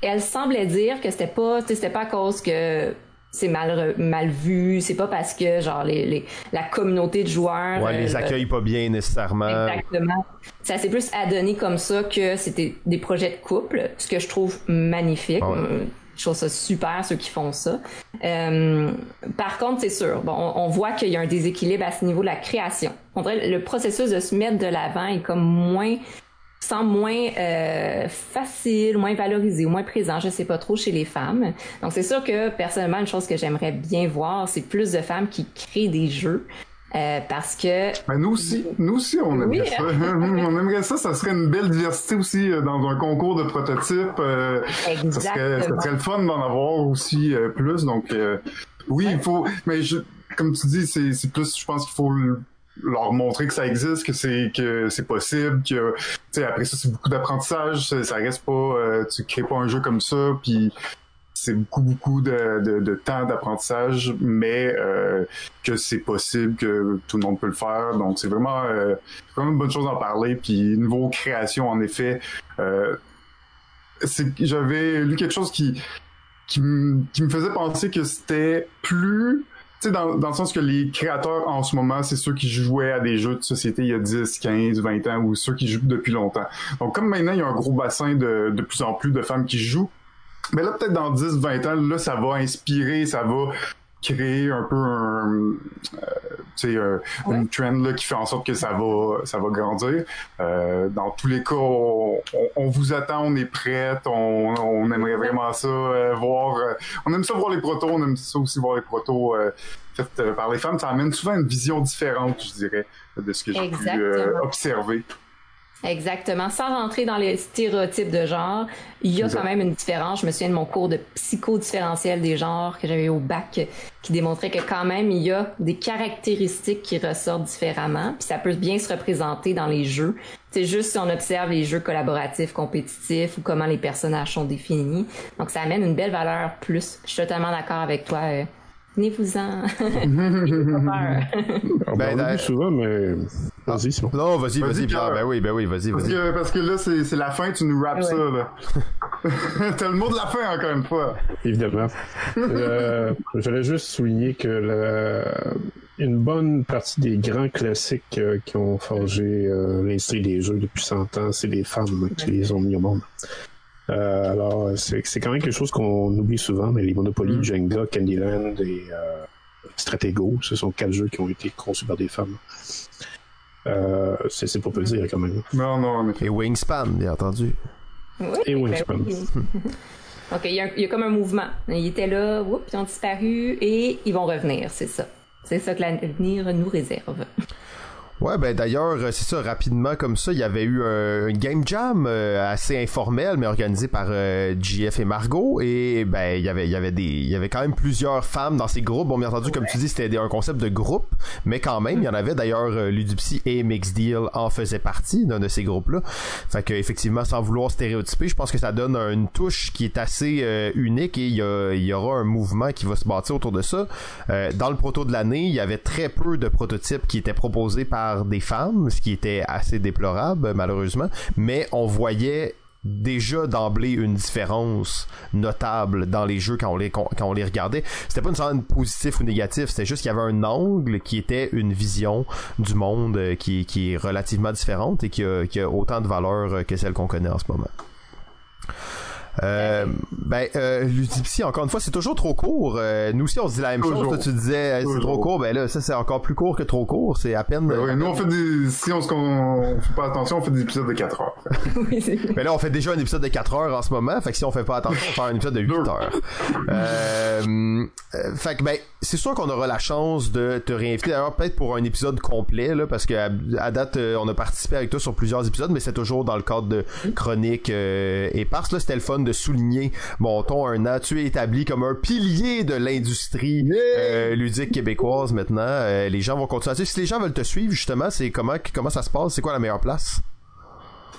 elle semblait dire que c'était pas, tu sais, c'était pas à cause que... c'est mal mal vu, c'est pas parce que genre les, les la communauté de joueurs ouais, les euh, accueille pas bien nécessairement. Exactement. Ça s'est plus adonné comme ça que c'était des projets de couple, ce que je trouve magnifique. Ouais. Je trouve ça super ceux qui font ça. Euh, par contre, c'est sûr, bon, on, on voit qu'il y a un déséquilibre à ce niveau de la création. On dirait le processus de se mettre de l'avant est comme moins sans moins euh, facile, moins valorisé, moins présent, je sais pas trop, chez les femmes. Donc, c'est sûr que, personnellement, une chose que j'aimerais bien voir, c'est plus de femmes qui créent des jeux, euh, parce que... Ben nous aussi, nous aussi, on aimerait oui. ça. On aimerait ça, ça serait une belle diversité aussi euh, dans un concours de prototypes. Euh, Exactement. Ça serait, ça serait le fun d'en avoir aussi euh, plus, donc euh, oui, il faut... Mais je, comme tu dis, c'est, c'est plus, je pense qu'il faut... Le, leur montrer que ça existe, que c'est que c'est possible, que tu sais après ça c'est beaucoup d'apprentissage, ça, ça reste pas euh, tu crées pas un jeu comme ça, puis c'est beaucoup beaucoup de de, de temps d'apprentissage, mais euh, que c'est possible, que tout le monde peut le faire, donc c'est vraiment euh, vraiment une bonne chose d'en parler. Puis niveau création en effet, euh, c'est j'avais lu quelque chose qui qui me qui me faisait penser que c'était plus Dans, dans le sens que les créateurs en ce moment, c'est ceux qui jouaient à des jeux de société il y a dix, quinze, vingt ans, ou ceux qui jouent depuis longtemps. Donc comme maintenant, il y a un gros bassin de, de plus en plus de femmes qui jouent, mais là peut-être dans dix, vingt ans, là ça va inspirer, ça va créer un peu un, euh, tu sais, un, ouais. une trend là, qui fait en sorte que ça va, ça va grandir. Euh, dans tous les cas, on, on, on vous attend, on est prête, on, on aimerait vraiment ça euh, voir. Euh, on aime ça voir les protos, on aime ça aussi voir les protos euh, faits euh, par les femmes. Ça amène souvent une vision différente, je dirais, de ce que j'ai Exactement. pu euh, observer. Exactement. Sans rentrer dans les stéréotypes de genre, il y a Exactement. quand même une différence. Je me souviens de mon cours de psychodifférentiel des genres que j'avais au bac qui démontrait que quand même, il y a des caractéristiques qui ressortent différemment. Puis ça peut bien se représenter dans les jeux. C'est juste si on observe les jeux collaboratifs, compétitifs ou comment les personnages sont définis. Donc, ça amène une belle valeur plus. Je suis totalement d'accord avec toi. Euh, venez-vous-en. On ben, l'a dit souvent, mais... Vas-y, c'est bon. Non, vas-y, vas-y, vas-y Pierre. Ben oui, ben oui, vas-y, vas-y. Parce que, parce que là, c'est, c'est la fin, tu nous rappes ouais. ça, là. T'as le mot de la fin, encore une fois. Évidemment. euh, je voulais juste souligner que la... une bonne partie des grands classiques euh, qui ont forgé euh, l'industrie des jeux depuis cent ans, c'est les femmes qui ouais. les ont mis au monde. Euh, alors, c'est, c'est quand même quelque chose qu'on oublie souvent, mais les Monopoly, mmh. Jenga, Candyland et euh, Stratego, ce sont quatre jeux qui ont été conçus par des femmes. Euh, c'est, c'est pas peu dire, quand même. Non, non, mais... Et Wingspan, bien entendu. Oui, et Wingspan. Ben oui. OK, il y, y a comme un mouvement. Ils étaient là, oups, ils ont disparu, et ils vont revenir, c'est ça. C'est ça que l'avenir nous réserve. Ouais, ben d'ailleurs, c'est ça, rapidement comme ça, il y avait eu un, un game jam euh, assez informel, mais organisé par euh, J F et Margot, et ben il y avait il y avait des il y avait quand même plusieurs femmes dans ces groupes. Bon, bien entendu, ouais. Comme tu dis, c'était un concept de groupe, mais quand même, il y en avait. D'ailleurs, euh, Ludipsy et Mixdeal en faisaient partie d'un de ces groupes-là. Fait que effectivement, sans vouloir stéréotyper, je pense que ça donne une touche qui est assez euh, unique, et il y a, il y aura un mouvement qui va se bâtir autour de ça. Euh, dans le proto de l'année, il y avait très peu de prototypes qui étaient proposés par des femmes, ce qui était assez déplorable, malheureusement, mais on voyait déjà d'emblée une différence notable dans les jeux quand on les, quand on les regardait. C'était pas une sorte de positif ou négatif, c'était juste qu'il y avait un angle qui était une vision du monde qui, qui est relativement différente et qui a, qui a autant de valeur que celle qu'on connaît en ce moment. Euh, ben, euh, Ludipsy, encore une fois, c'est toujours trop court. Euh, nous aussi, on se dit la même toujours. chose. Toi, tu disais, hey, c'est trop court. Ben là, ça, c'est encore plus court que trop court. C'est à peine. Ben oui, à peine... nous, on fait des, si on se, on fait pas attention, on fait des épisodes de quatre heures. Oui, c'est vrai. Ben là, on fait déjà un épisode de quatre heures en ce moment. Fait que si on fait pas attention, on fait un épisode de huit heures. euh, euh, fait que ben, c'est sûr qu'on aura la chance de te réinviter. D'ailleurs, peut-être pour un épisode complet, là, parce que à, à date, euh, on a participé avec toi sur plusieurs épisodes, mais c'est toujours dans le cadre de chroniques euh, éparses. Là, c'était le fun de souligner mon ton un an. Tu es établi comme un pilier de l'industrie euh, ludique québécoise maintenant. Euh, les gens vont continuer à suivre. Si les gens veulent te suivre, justement, c'est comment, comment ça se passe? C'est quoi la meilleure place?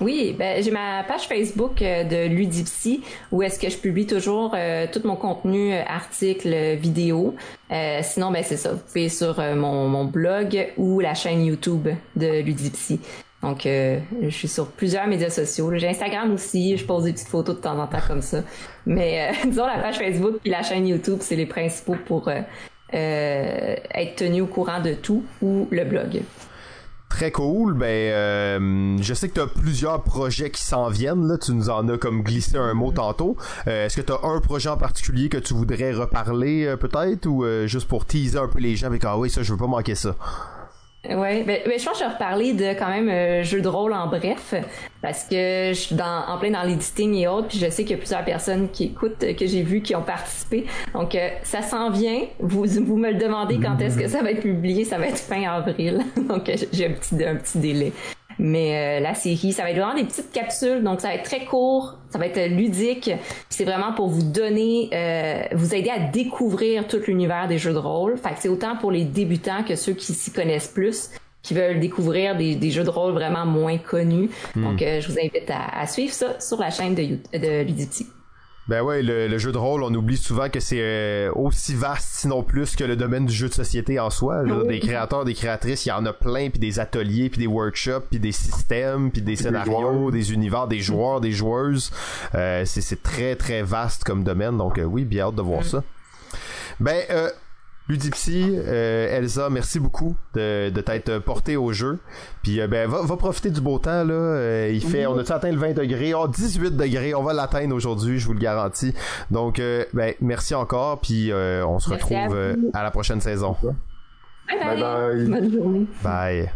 Oui, ben, j'ai ma page Facebook euh, de Ludipsy où est-ce que je publie toujours euh, tout mon contenu, euh, articles, vidéos. Euh, sinon, ben, c'est ça. Vous pouvez sur euh, mon, mon blog ou la chaîne YouTube de Ludipsy. Donc, euh, je suis sur plusieurs médias sociaux. J'ai Instagram aussi, je pose des petites photos de temps en temps comme ça. Mais euh, disons, la page Facebook et la chaîne YouTube, c'est les principaux pour euh, euh, être tenu au courant de tout, ou le blog. Très cool. Ben, euh, je sais que tu as plusieurs projets qui s'en viennent. Là, tu nous en as comme glissé un mot tantôt. Euh, est-ce que tu as un projet en particulier que tu voudrais reparler euh, peut-être, ou euh, juste pour teaser un peu les gens avec « Ah oui, ça, je veux pas manquer ça ». Ouais, ben, ben je pense que je vais reparler de quand même euh, jeux de rôle en bref, parce que je suis dans, en plein dans l'éditing et autres, puis je sais qu'il y a plusieurs personnes qui écoutent, que j'ai vu, qui ont participé. Donc euh, ça s'en vient. Vous vous me le demandez quand est-ce que ça va être publié, ça va être fin avril. Donc j'ai un petit un petit délai. Mais euh, la série, ça va être vraiment des petites capsules, donc ça va être très court, ça va être ludique, puis c'est vraiment pour vous donner, euh, vous aider à découvrir tout l'univers des jeux de rôle. Fait que c'est autant pour les débutants que ceux qui s'y connaissent plus, qui veulent découvrir des, des jeux de rôle vraiment moins connus. Mmh. Donc euh, je vous invite à, à suivre ça sur la chaîne de, de Ludipsy. Ben ouais, le, le jeu de rôle, on oublie souvent que c'est euh, aussi vaste, sinon plus, que le domaine du jeu de société en soi. Je veux dire, des créateurs, des créatrices, il y en a plein, puis des ateliers, puis des workshops, puis des systèmes, puis des scénarios, des, des univers, des joueurs, des joueuses. Euh, c'est, c'est très, très vaste comme domaine, donc euh, oui, bien hâte de voir mm. ça. Ben, euh, Ludipsy, euh, Elsa, merci beaucoup de, de t'être porté au jeu. Puis euh, ben va, va profiter du beau temps là. Euh, il fait, on a atteint le vingt degrés, oh, dix-huit degrés, on va l'atteindre aujourd'hui, je vous le garantis. Donc euh, ben merci encore, puis euh, on se merci retrouve à, euh, à la prochaine saison. Bye bye. Bye bye. Bonne journée. Bye.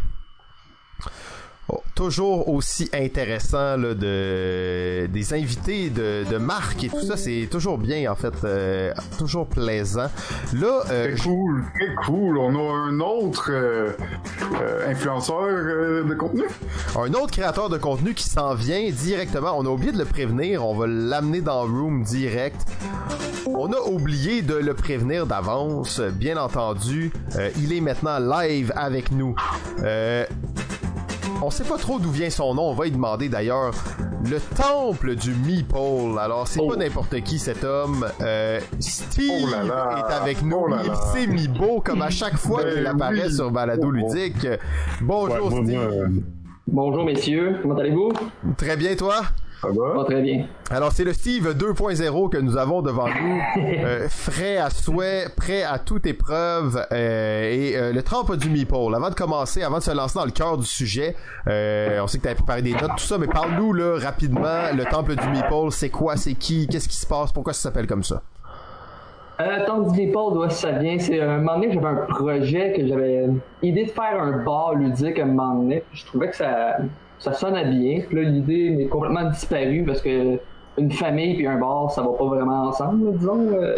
Oh, toujours aussi intéressant là, de des invités de, de Marc et tout ça, c'est toujours bien en fait, euh, toujours plaisant. Là, euh, très cool, très cool. On a un autre euh, euh, influenceur euh, de contenu, un autre créateur de contenu qui s'en vient directement. On a oublié de le prévenir, on va l'amener dans Room direct. On a oublié de le prévenir d'avance, bien entendu. Euh, il est maintenant live avec nous. Euh, On sait pas trop d'où vient son nom, on va y demander d'ailleurs. Le temple du Meeple. Alors, c'est oh. pas n'importe qui cet homme. Euh, Steve oh là là. est avec nous. Oh là là. Il s'est mis beau comme à chaque fois qu'il apparaît oui. sur Balado Ludique. Bonjour ouais, Steve. Bonjour. bonjour messieurs, comment allez-vous? Très bien, toi? Ça va? Pas très bien. Alors, c'est le Steve deux point zéro que nous avons devant nous. euh, frais à souhait, prêt à toute épreuve. Euh, et euh, le trempe du Meeple. Avant de commencer, avant de se lancer dans le cœur du sujet, euh, on sait que tu as préparé des notes, tout ça, mais parle-nous là, rapidement. Le temple du Meeple, c'est quoi, c'est qui, qu'est-ce qui se passe, pourquoi ça s'appelle comme ça? Euh, le temple du Meeple, d'où ça vient? C'est un moment donné, j'avais un projet que j'avais l'idée de faire un bar ludique à un moment donné. Je trouvais que ça. Ça sonnait bien. Puis là, l'idée m'est complètement disparue parce que une famille puis un bar, ça va pas vraiment ensemble, disons. Euh,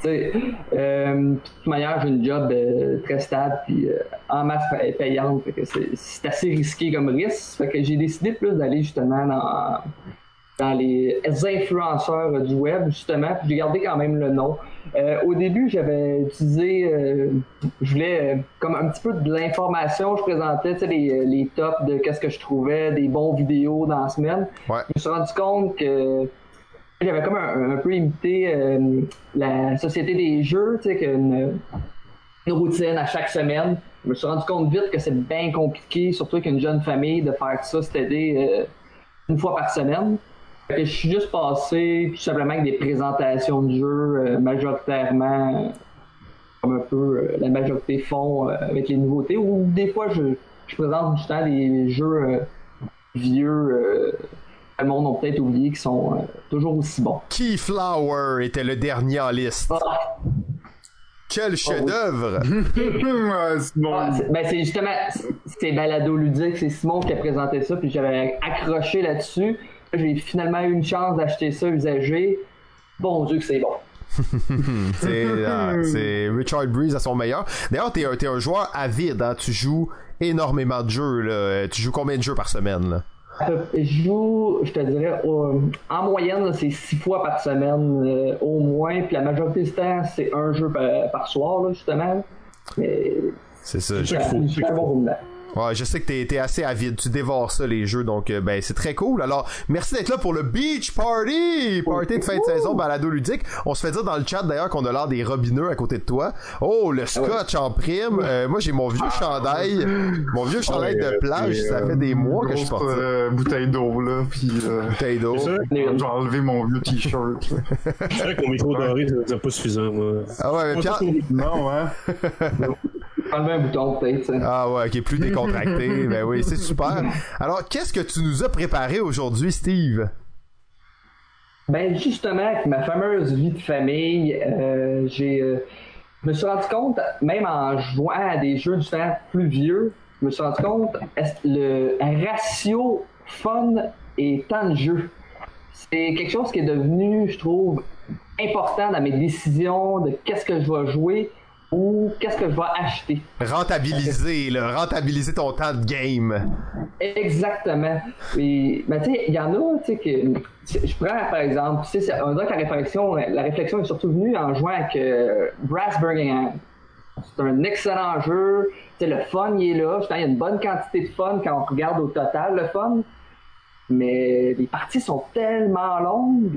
t'sais, euh, de toute manière, j'ai une job euh, très stable puis euh, en masse payante, fait que c'est, c'est assez risqué comme risque. Fait que j'ai décidé plus d'aller justement dans, dans les influenceurs du web, justement, puis j'ai gardé quand même le nom. Euh, au début, j'avais utilisé, euh, je voulais euh, comme un petit peu de l'information, je présentais les, les tops de qu'est-ce que je trouvais, des bons vidéos dans la semaine. Ouais. Je me suis rendu compte que j'avais comme un, un peu imité euh, la société des jeux, tu sais, qu'une une routine à chaque semaine. Je me suis rendu compte vite que c'est bien compliqué, surtout qu'une jeune famille, de faire ça, c'était des, euh, une fois par semaine. Je suis juste passé tout simplement avec des présentations de jeux euh, majoritairement, euh, comme un peu euh, la majorité font euh, avec les nouveautés, ou des fois je, je présente du temps des jeux euh, vieux que euh, le monde a peut-être oublié qui sont euh, toujours aussi bons. Keyflower était le dernier en liste. Ah. Quel chef-d'œuvre! Ah, Simon. Ah, c'est, ben c'est justement, c'est Balado Ludique, c'est Simon qui a présenté ça, puis j'avais accroché là-dessus. J'ai finalement eu une chance d'acheter ça usagé. Bon Dieu que c'est bon. c'est, euh, c'est Richard Breeze à son meilleur. D'ailleurs, t'es un, t'es un joueur avide, hein? Tu joues énormément de jeux, là. Tu joues combien de jeux par semaine, là? Euh, je joue, je te dirais, euh, en moyenne, là, c'est six fois par semaine euh, au moins. Puis la majorité du temps, c'est un jeu par, par soir, là, justement. Mais, c'est ça, je suis un bon roulement. Ouais, je sais que t'es, t'es assez avide, tu dévores ça les jeux, donc euh, ben c'est très cool. Alors merci d'être là pour le Beach Party, party de fin de saison balado ludique. On se fait dire dans le chat d'ailleurs qu'on a l'air des robineux à côté de toi. Oh le scotch en prime. Euh, moi j'ai mon vieux chandail, mon vieux chandail de plage. Ça fait des mois que je porte ça. Bouteille d'eau là, puis bouteille d'eau. J'ai enlevé mon vieux t-shirt. C'est vrai que mon micro doré c'est pas suffisant. Ah ouais, mais Pierre. Non ouais. Un bouton, ah ouais, qui est plus décontracté. Ben oui, c'est super. Alors, qu'est-ce que tu nous as préparé aujourd'hui, Steve? Ben justement, avec ma fameuse vie de famille, euh, j'ai, euh, je me suis rendu compte, même en jouant à des jeux du temps plus vieux, je me suis rendu compte le ratio fun et temps de jeu. C'est quelque chose qui est devenu, je trouve, important dans mes décisions de qu'est-ce que je vais jouer. Ou qu'est-ce que je vais acheter? Rentabiliser, là, rentabiliser ton temps de game. Exactement. Et, ben, tu sais, il y en a, tu sais, que je prends, par exemple, tu sais, on dirait que la réflexion, la réflexion est surtout venue en jouant avec euh, Brass Birmingham. C'est un excellent jeu. Tu sais, le fun, il est là. Il y a une bonne quantité de fun quand on regarde au total le fun. Mais les parties sont tellement longues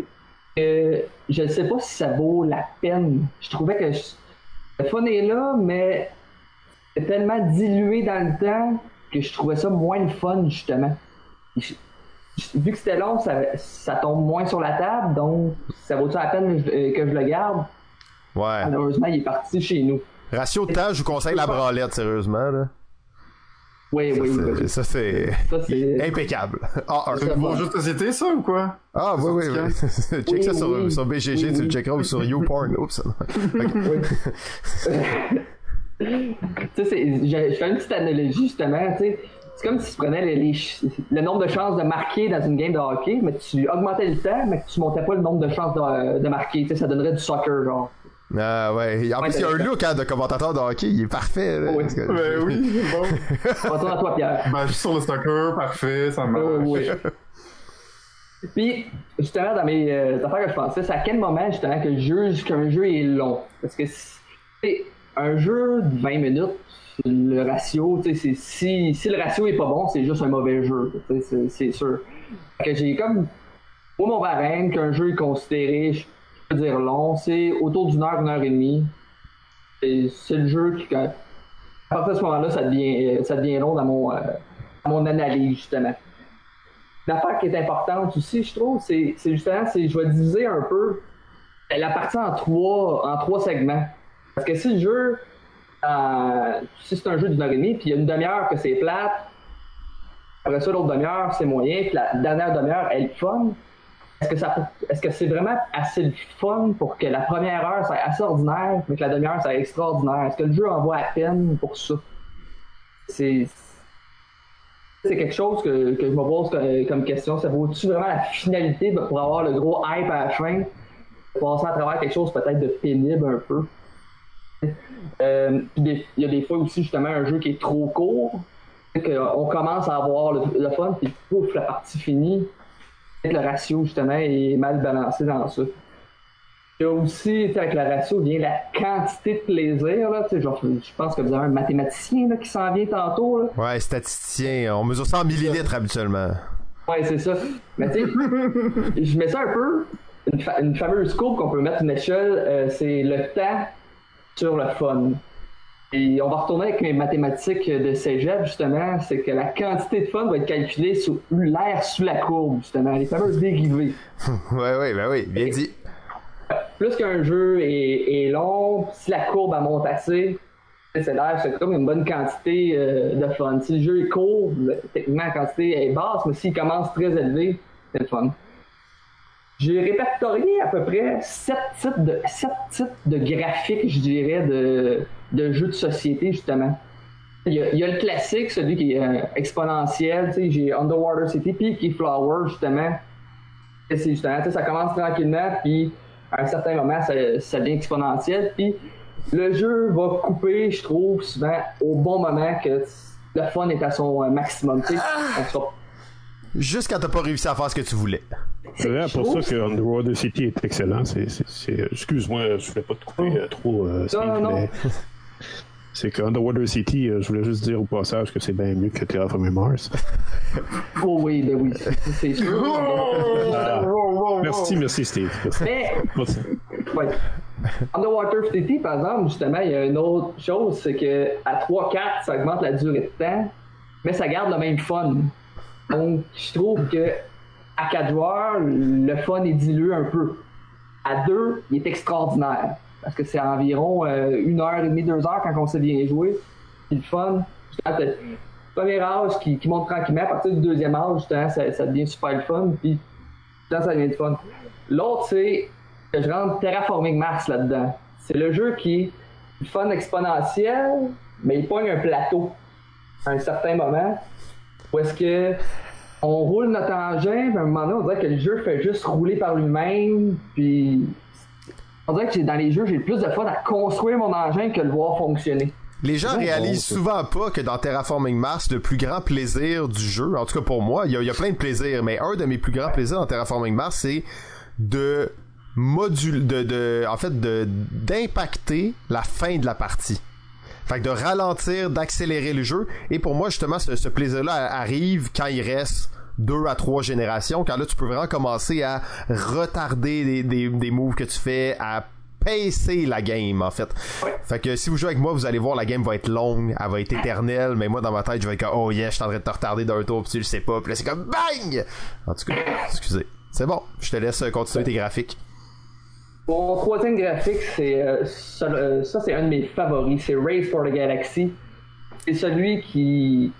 que je ne sais pas si ça vaut la peine. Je trouvais que... Je, le fun est là, mais c'est tellement dilué dans le temps que je trouvais ça moins le fun, justement. Je, je, vu que c'était long, ça, ça tombe moins sur la table, donc ça vaut-tu la peine que je, que je le garde? Ouais. Malheureusement, il est parti chez nous. Ratio de temps, je vous conseille la branlette, sérieusement, là. Oui, ça, oui, c'est, oui. Ça, c'est, ça, c'est... impeccable. Ah, un c'est bon jeu de société, ça, ou quoi? Ah, oui, oui, oui. Check oui, ça oui, sur, oui, sur B G G, oui, tu le checkeras, ou sur YouPorn. Oups. Tu sais, je fais une petite analogie, justement. T'sais. C'est comme si tu prenais les, les, le nombre de chances de marquer dans une game de hockey, mais tu augmentais le temps, mais tu montais pas le nombre de chances de, de marquer. T'sais, ça donnerait du soccer, genre. Ah ouais, en ouais, plus il y a un look hein, de commentateur de hockey, il est parfait là. Oh, oui. Que... Ben oui, bon. Retourne à toi Pierre. Ben je suis sur le soccer, parfait, ça marche. Oh, oui. Puis justement dans mes euh, affaires que je pensais, c'est à quel moment justement que je juge qu'un jeu est long. Parce que c'est un jeu de vingt minutes, le ratio, tu sais, si, si le ratio est pas bon, c'est juste un mauvais jeu, c'est, c'est sûr. Que j'ai comme au mon barème qu'un jeu est considéré, je dire long, c'est autour d'une heure, une heure et demie. Et c'est le jeu qui, à partir de ce moment-là, ça devient, ça devient long dans mon, euh, mon analyse, justement. L'affaire qui est importante aussi, je trouve, c'est, c'est justement, c'est, je vais diviser un peu la partie en trois, en trois segments. Parce que si le jeu, euh, si c'est un jeu d'une heure et demie, puis il y a une demi-heure que c'est plate, après ça, l'autre demi-heure, c'est moyen, puis la dernière demi-heure, elle est fun. Est-ce que, ça, est-ce que c'est vraiment assez le fun pour que la première heure soit assez ordinaire, mais que la demi-heure soit extraordinaire? Est-ce que le jeu en vaut à peine pour ça? C'est, c'est quelque chose que, que je me pose comme, comme question. Ça vaut-tu vraiment la finalité pour avoir le gros hype à la fin? Passer à travers quelque chose peut-être de pénible un peu. Euh, puis il y a des fois aussi justement un jeu qui est trop court. On commence à avoir le, le fun, puis pouf, la partie finie. Le ratio justement est mal balancé dans ça. Il y a aussi, avec le ratio, vient la quantité de plaisir. Là, genre, je pense que vous avez un mathématicien là, qui s'en vient tantôt. Là. Ouais, statisticien. On mesure ça en millilitres habituellement. Ouais, c'est ça. Mais tu sais, je mets ça un peu. Une, fa- une fameuse courbe qu'on peut mettre une échelle, euh, c'est le temps sur le fun. Et on va retourner avec mes mathématiques de cégep, justement, c'est que la quantité de fun va être calculée sous l'air sous la courbe, justement, les fameuses dérivées. Oui, oui, ben oui, bien dit. Plus qu'un jeu est, est long, si la courbe elle monte assez, c'est l'air sous la courbe, il y a une bonne quantité euh, de fun. Si le jeu est court, techniquement la quantité est basse, mais s'il commence très élevé, c'est le fun. J'ai répertorié à peu près sept types de sept types de graphiques, je dirais, de, de jeux de société, justement. Il y a, il y a le classique, celui qui est euh, exponentiel, tu sais, j'ai Underwater City, puis Keyflower, justement. Et c'est justement, tu sais, ça commence tranquillement, puis à un certain moment, ça, ça devient exponentiel, puis le jeu va couper, je trouve, souvent, au bon moment que le fun est à son maximum, tu sais, on sera... Juste quand t'as pas réussi à faire ce que tu voulais. C'est vraiment pour ça que Underwater City est excellent. C'est, c'est, c'est... Excuse-moi, je voulais pas te couper oh. trop. Euh, Steve, non, non. Mais... c'est que Underwater City, euh, je voulais juste dire au passage que c'est bien mieux que Terraforming Mars. Oh oui, ben oui, c'est sûr. ah. Merci, merci Steve. Merci. Mais... merci. Ouais. Underwater City, par exemple, justement, il y a une autre chose, c'est que à trois quatre, ça augmente la durée de temps, mais ça garde le même fun. Donc, je trouve que à quatre joueurs, le fun est dilué un peu. À deux, il est extraordinaire. Parce que c'est environ euh, une heure et demie, deux heures quand on sait bien jouer. C'est le fun. Justement, le premier âge qui, qui monte tranquillement. À partir du deuxième âge, justement, ça, ça devient super le fun. Puis, justement, ça devient le fun. L'autre, c'est que je rentre Terraforming Mars là-dedans. C'est le jeu qui est le fun exponentiel, mais il pogne un plateau à un certain moment. Où est-ce que on roule notre engin, puis à un moment donné, on dirait que le jeu fait juste rouler par lui-même, puis on dirait que dans les jeux, j'ai le plus de fun à construire mon engin que le voir fonctionner. Les gens réalisent souvent pas que dans Terraforming Mars, le plus grand plaisir du jeu, en tout cas pour moi, il y, y a plein de plaisirs, mais un de mes plus grands plaisirs dans Terraforming Mars, c'est de module, de, de, en fait, de, d'impacter la fin de la partie. Fait que de ralentir, d'accélérer le jeu. Et pour moi, justement, ce, ce plaisir-là arrive quand il reste deux à trois générations, quand là, tu peux vraiment commencer à retarder des, des, des moves que tu fais, à pacer la game, en fait. Oui. Fait que si vous jouez avec moi, vous allez voir, la game va être longue, elle va être éternelle, mais moi, dans ma tête, je vais être comme « Oh yeah, je suis en train de te retarder d'un tour, pis tu le sais pas. » Puis là, c'est comme « Bang! » En tout cas, excusez. C'est bon, je te laisse continuer tes graphiques. Mon troisième graphique, c'est euh, ça, euh, ça, c'est un de mes favoris, c'est Race for the Galaxy. C'est celui qui,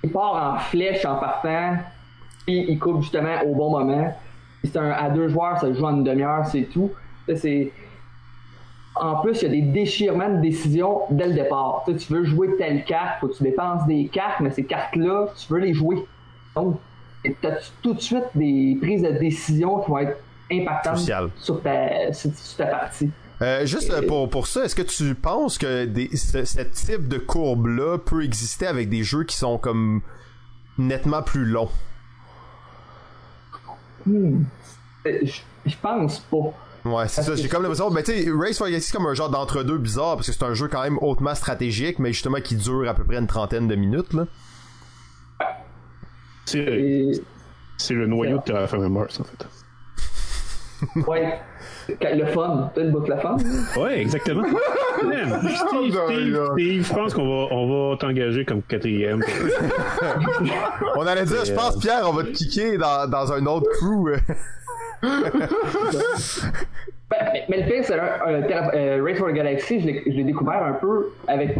qui part en flèche en partant, puis il coupe justement au bon moment. Puis c'est un à deux joueurs, ça joue en une demi-heure, c'est tout. Là, c'est... En plus, il y a des déchirements de décisions dès le départ. T'sais, tu veux jouer telle carte, faut que tu dépenses des cartes, mais ces cartes-là, tu veux les jouer. Donc, tu as tout de suite des prises de décision qui vont être impactante social. Sur, ta, sur ta partie. Euh, juste Et... pour, pour ça, est-ce que tu penses que des, ce, ce type de courbe-là peut exister avec des jeux qui sont comme nettement plus longs? Hmm. Je, je pense pas. Ouais, c'est parce ça. J'ai comme l'impression. Mais tu sais, Race for the Galaxy, c'est comme un genre d'entre-deux bizarre parce que c'est un jeu quand même hautement stratégique, mais justement qui dure à peu près une trentaine de minutes. Là. C'est, Et... c'est le noyau de Terraforming Mars, en fait. Ouais, le fun, le bout de la fun. Ouais, exactement. Steve, Steve, Steve, je pense qu'on va, on va t'engager comme quatrième. On allait dire, je pense, Pierre, on va te kicker dans, dans un autre crew. mais, mais le pire, c'est un, un, euh, Race for the Galaxy, je l'ai, je l'ai découvert un peu avec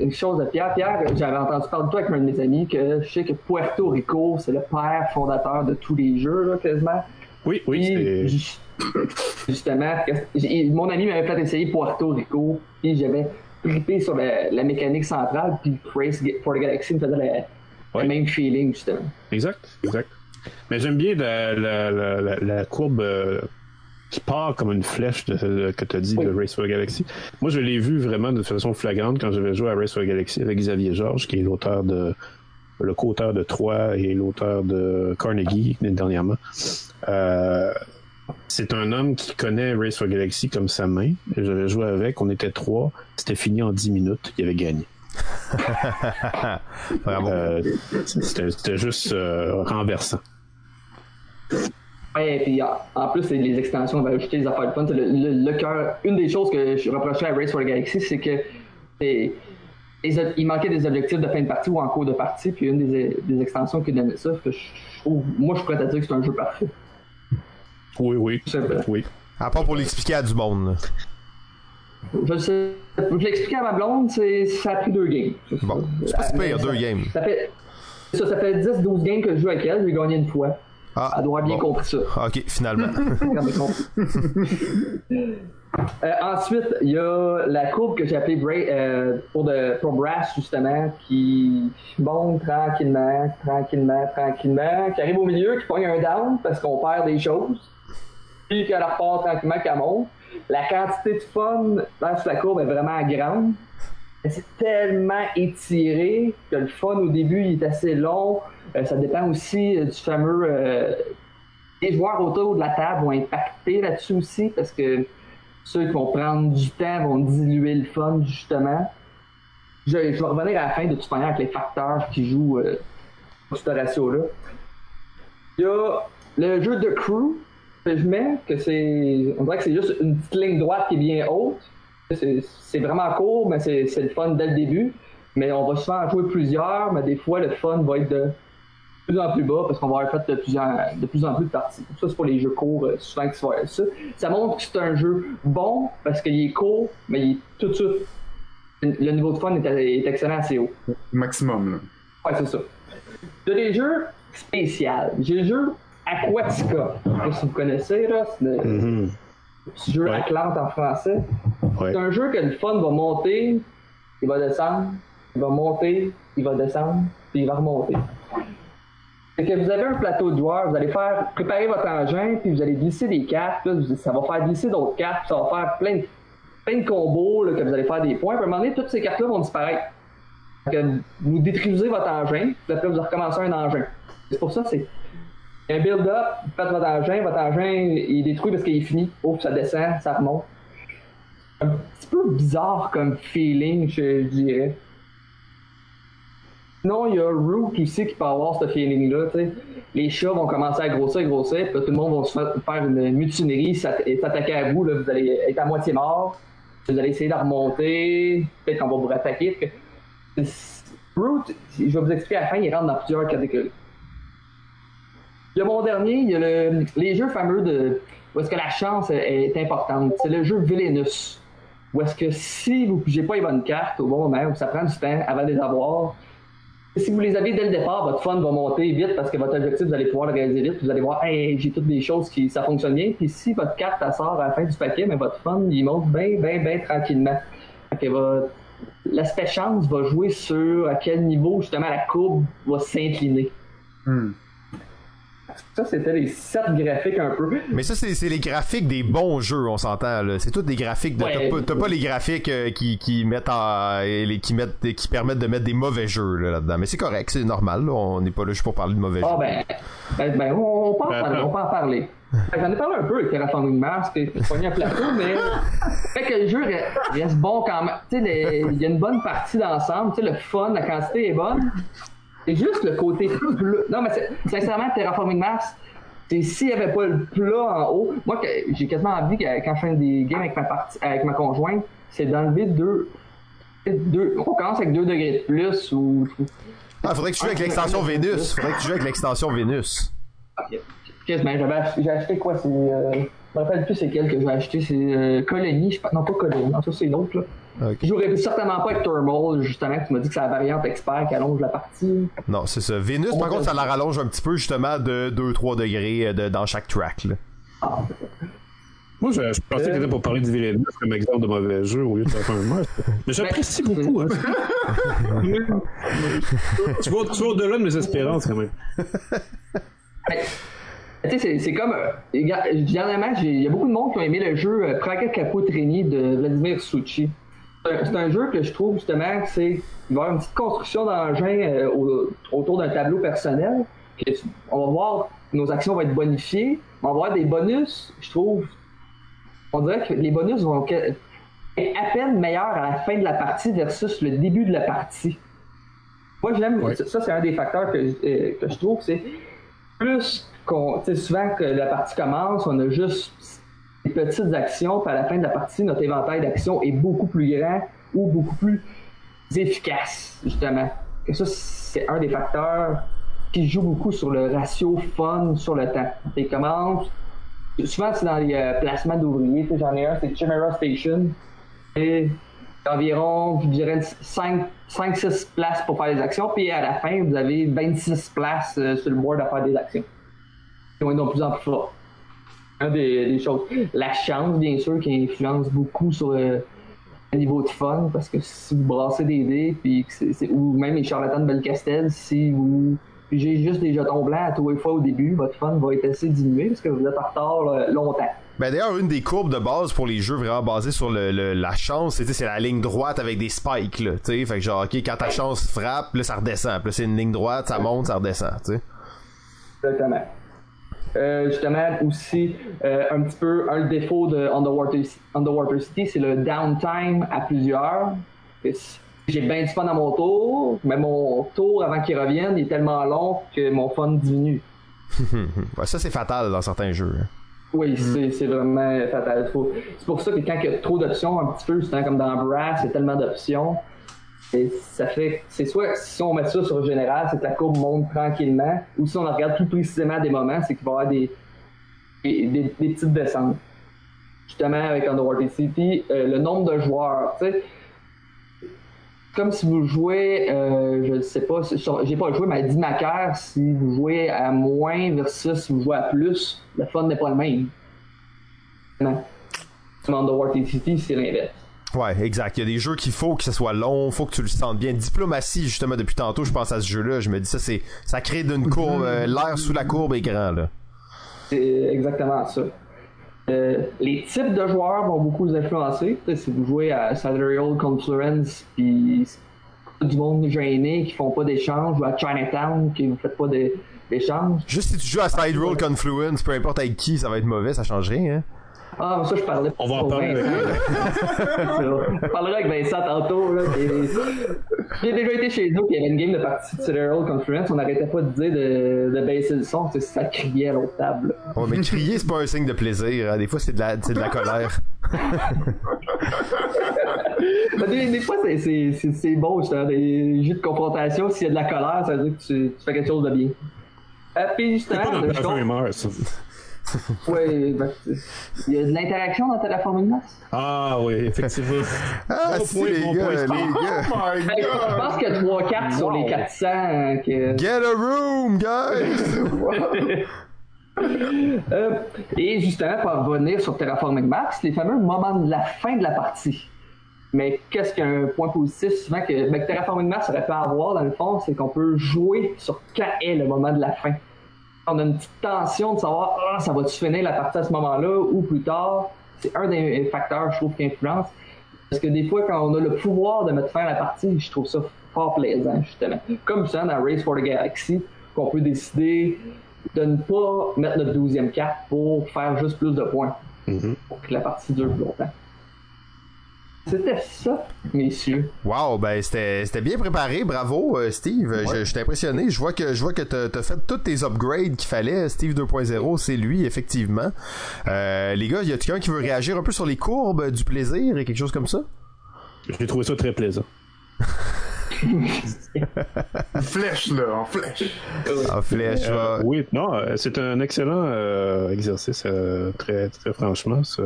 une chose de Pierre. Pierre, j'avais entendu parler de toi avec un de mes amis que je sais que Puerto Rico, c'est le père fondateur de tous les jeux, là, quasiment. Oui, oui, puis, c'est... Justement, mon ami m'avait fait essayer Puerto Rico, puis j'avais trippé sur la, la mécanique centrale, puis Race for the Galaxy me faisait la, ouais. Le même feeling, justement. Exact, exact. Mais j'aime bien la, la, la, la courbe euh, qui part comme une flèche de, de, que tu as dit, oui, de Race for the Galaxy. Moi, je l'ai vu vraiment de façon flagrante quand j'avais joué à Race for the Galaxy avec Xavier Georges, qui est l'auteur de... le co-auteur de Troyes et l'auteur de Carnegie dernièrement. Euh, c'est un homme qui connaît Race for Galaxy comme sa main. J'avais joué avec, on était trois, c'était fini en dix minutes, il avait gagné. euh, c'était, c'était juste euh, renversant. Ouais, et puis en plus, les extensions, on va ajouter les affaires de fun. Le, le, le cœur, une des choses que je reprochais à Race for Galaxy, c'est que c'est... il manquait des objectifs de fin de partie ou en cours de partie, puis une des, des extensions qui donnait ça. Je, moi, je suis prêt à dire que c'est un jeu parfait. Oui, oui. oui. À part pour l'expliquer à du monde. Je sais. Je l'expliquais à ma blonde, c'est, ça a pris deux games. Bon, c'est pas si pire, deux games. Ça fait, ça, ça fait dix douze games que je joue avec elle, j'ai gagné une fois. Ah, elle doit avoir bien bon. compris ça. Ok, finalement. Euh, ensuite, il y a la courbe que j'ai appelée Bra- euh, pour, de, pour Brass, justement, qui monte tranquillement, tranquillement, tranquillement, qui arrive au milieu, qui pogne un down parce qu'on perd des choses, puis qu'elle repart tranquillement, qu'elle monte. La quantité de fun dans la courbe est vraiment grande. C'est tellement étiré que le fun au début il est assez long. Euh, ça dépend aussi euh, du fameux... Euh, les joueurs autour de la table vont impacter là-dessus aussi parce que ceux qui vont prendre du temps vont diluer le fun, justement. Je, je vais revenir à la fin de toute manière avec les facteurs qui jouent euh, ce ratio-là. Il y a le jeu de crew que je mets, que c'est, on dirait que c'est juste une petite ligne droite qui est bien haute. C'est, c'est vraiment court, mais c'est, c'est le fun dès le début. Mais on va souvent en jouer plusieurs, mais des fois le fun va être de plus en plus bas parce qu'on va avoir fait de plus en, de plus, en plus de parties. Ça, c'est pour les jeux courts, souvent qu'ils se font ça. Ça montre que c'est un jeu bon parce qu'il est court, mais il est tout de suite. Le niveau de fun est, est excellent, assez haut. Maximum, là. Ouais, c'est ça. J'ai des jeux spéciaux. J'ai le jeu Aquatica. Je sais pas si vous connaissez, là. C'est le mm-hmm. jeu ouais. Atlante en français. Ouais. C'est un jeu que le fun va monter, il va descendre, il va monter, il va descendre, puis il va remonter. C'est que vous avez un plateau de joueurs, vous allez faire préparer votre engin, puis vous allez glisser des cartes, puis ça va faire glisser d'autres cartes, puis ça va faire plein de, plein de combos, là, que vous allez faire des points. Puis à un moment donné, toutes ces cartes-là vont disparaître. Que vous détruisez votre engin, puis après vous recommencez un engin. C'est pour ça que c'est un build-up, vous faites votre engin, votre engin il est détruit parce qu'il est fini. Oh, ça descend, ça remonte. Un petit peu bizarre comme feeling, je, je dirais. Sinon, il y a Root aussi qui peut avoir ce feeling-là, tu sais. Les chats vont commencer à grossir, grossir, puis tout le monde va se faire une mutinerie, s'attaquer à vous, là, vous allez être à moitié mort, vous allez essayer de remonter, peut-être qu'on va vous attaquer. Root, je vais vous expliquer à la fin, il rentre dans plusieurs catégories. Il y a mon dernier, il y a le, les jeux fameux de où est-ce que la chance est importante, c'est le jeu Villainous, où est-ce que si vous ne pigez pas les bonnes cartes au bon moment, où ça prend du temps avant de les avoir, si vous les avez dès le départ, votre fun va monter vite parce que votre objectif, vous allez pouvoir le réaliser vite. Vous allez voir, hey, j'ai toutes des choses qui ça fonctionne bien. Puis si votre carte elle sort à la fin du paquet, mais votre fun il monte bien, bien, bien tranquillement. Okay, va... L'aspect chance va jouer sur à quel niveau justement la courbe va s'incliner. Hmm. Ça, c'était les sept graphiques un peu. Mais ça, c'est, c'est les graphiques des bons jeux, on s'entend, là. C'est tous des graphiques de. Ouais, t'as, pas, t'as pas les graphiques euh, qui, qui mettent en, les, qui mettent qui permettent de mettre des mauvais jeux là, là-dedans. Mais c'est correct, c'est normal, là. On n'est pas là juste pour parler de mauvais ah, jeux. Ben, ben, ben on, on, pense, ben, on peut en parler. J'en ai parlé un peu avec Terraforming Mars, c'était pas mis un plateau, mais fait que le jeu reste bon quand même. Tu sais, il y a une bonne partie d'ensemble, tu sais, le fun, la quantité est bonne. C'est juste le côté plus bleu. Non, mais c'est, sincèrement, Terraforming Mars, c'est, s'il n'y avait pas le plat en haut, moi, que, j'ai quasiment envie que, quand je fais des games avec ma, partie, avec ma conjointe, c'est d'enlever deux, deux... On commence avec deux degrés de plus ou... Ah, faudrait que tu joues avec l'extension Vénus. Faudrait que tu joues avec l'extension Vénus. Ok. Quasiment, j'ai acheté quoi? C'est, euh, je me rappelle plus c'est quel que j'ai acheté. C'est euh, Colony. Je... Non, pas Colony. En tout cas, c'est l'autre, là. Okay. J'aurais certainement pas avec Thermal, justement, tu m'as dit que c'est la variante expert qui allonge la partie. Non, c'est ça. Vénus, par contre, ça la rallonge un petit peu, justement, de deux trois degrés de, dans chaque track, là. Ah, Moi, je, je pensais euh... que c'était pour parler du V L neuf comme exemple de mauvais jeu au lieu de faire un match. Mais j'apprécie beaucoup. Hein. tu vas au-delà de mes espérances, quand même. Tu sais, c'est, c'est comme. Euh, dernièrement, il y a beaucoup de monde qui ont aimé le jeu euh, Traca Capo Traini de Vladimir Succi. C'est un, c'est un jeu que je trouve, justement, c'est, il va y avoir une petite construction d'engin euh, au, autour d'un tableau personnel. Que, on va voir, nos actions vont être bonifiées. On va avoir des bonus, je trouve. On dirait que les bonus vont être à peine meilleurs à la fin de la partie versus le début de la partie. Moi, j'aime. Ouais. Ça, c'est un des facteurs que, euh, que je trouve. C'est plus qu'on. Tu sais, souvent que la partie commence, on a juste des petites actions, puis à la fin de la partie, notre éventail d'actions est beaucoup plus grand ou beaucoup plus efficace, justement. Et ça, c'est un des facteurs qui joue beaucoup sur le ratio fun sur le temps. Tu commences. Souvent, c'est dans les euh, placements d'ouvriers. J'en ai un, c'est Chimera Station. Et environ, je dirais, cinq à six places pour faire des actions. Puis à la fin, vous avez vingt-six places euh, sur le board à faire des actions. Et on est de plus en plus fort. Une des, des choses. La chance, bien sûr, qui influence beaucoup sur euh, le niveau de fun. Parce que si vous brassez des dés, puis c'est, c'est, ou même les charlatans de Belcastel, si vous. Puis j'ai juste des jetons blancs à tous les fois au début, votre fun va être assez diminué parce que vous êtes en retard là, longtemps. Ben d'ailleurs, une des courbes de base pour les jeux vraiment basés sur le, le, la chance, c'est, c'est la ligne droite avec des spikes. Là, fait que genre, ok, quand ta chance frappe, là, ça redescend. Puis là, c'est une ligne droite, ça monte, ça redescend. T'sais. Exactement. Euh, justement, aussi, euh, un petit peu, un défaut de Underwater, Underwater City, c'est le downtime à plusieurs. It's... J'ai bien du fun à mon tour, mais mon tour avant qu'il revienne est tellement long que mon fun diminue. Ça, c'est fatal dans certains jeux. Oui, mm. c'est, c'est vraiment fatal. C'est pour ça que quand il y a trop d'options, un petit peu, c'est comme dans Brass, il y a tellement d'options. Et ça fait, c'est soit si on met ça sur le général, c'est que la courbe monte tranquillement, ou si on la regarde plus précisément à des moments, c'est qu'il va y avoir des, des, des, des petites descentes. Justement, avec Underwater City, euh, le nombre de joueurs, tu sais. Comme si vous jouez, euh, je ne sais pas, sur, j'ai pas joué, mais à dix macaires, si vous jouez à moins versus si vous jouez à plus, le fun n'est pas le même. Non. Sur Underwater City, c'est l'inverse. Ouais, exact. Il y a des jeux qu'il faut que ce soit long, faut que tu le sentes bien. Diplomatie, justement, depuis tantôt, je pense à ce jeu-là, je me dis ça, c'est, ça crée d'une courbe, euh, l'air sous la courbe est grand, là. C'est exactement ça. Euh, les types de joueurs vont beaucoup vous influencer. T'sais, si vous jouez à Salarial Confluence, puis du monde gêné qui font pas d'échange, ou à Chinatown qui ne faites pas de, d'échange. Juste si tu joues à Salarial Confluence, peu importe avec qui, ça va être mauvais, ça change rien. Hein? Ah, ça je parlais. On va en parler. Avec on parlera avec Vincent tantôt. Là, et... J'ai déjà été chez nous, puis il y avait une game de partie de Serial Conference, on n'arrêtait pas de dire de, de baisser le son, ça criait à l'autre table. Ouais, mais crier, c'est pas un signe de plaisir. Hein. Des fois, c'est de la, c'est de la colère. des, des fois, c'est, c'est, c'est, c'est beau, c'est, hein, des jeux de confrontation. S'il y a de la colère, ça veut dire que tu, tu fais quelque chose de bien. Euh, puis justement, c'est pas oui, ben, il y a de l'interaction dans Terraforming Mars. Ah oui, effectivement. Ah, oh, si, les, les gars, les gars. Oh my God. Je pense qu'il y a trois cartes sur les quatre cents. Que... Get a room, guys! euh, et justement, pour revenir sur Terraforming Mars, les fameux moments de la fin de la partie. Mais qu'est-ce qu'un point positif souvent que, ben, que Terraforming Mars aurait pu avoir, dans le fond, c'est qu'on peut jouer sur quand est le moment de la fin. On a une petite tension de savoir ah, ça va-tu finir la partie à ce moment-là ou plus tard. C'est un des facteurs, je trouve, qui influence. Parce que des fois, quand on a le pouvoir de mettre fin à la partie, je trouve ça fort plaisant, justement. Comme ça, dans Race for the Galaxy, qu'on peut décider de ne pas mettre notre douzième carte pour faire juste plus de points. Mm-hmm. Pour que la partie dure plus longtemps. C'était ça, messieurs. Wow, ben c'était, c'était bien préparé, bravo Steve, ouais. je, je suis impressionné, je vois que je vois que t'as, t'as fait tous tes upgrades qu'il fallait, Steve deux point zéro, c'est lui, effectivement. Euh, les gars, y a quelqu'un qui veut réagir un peu sur les courbes du plaisir et quelque chose comme ça? J'ai trouvé ça très plaisant. flèche, là, en flèche. En flèche, euh, ouais. Oui, non, c'est un excellent euh, exercice, euh, très, très franchement, ça...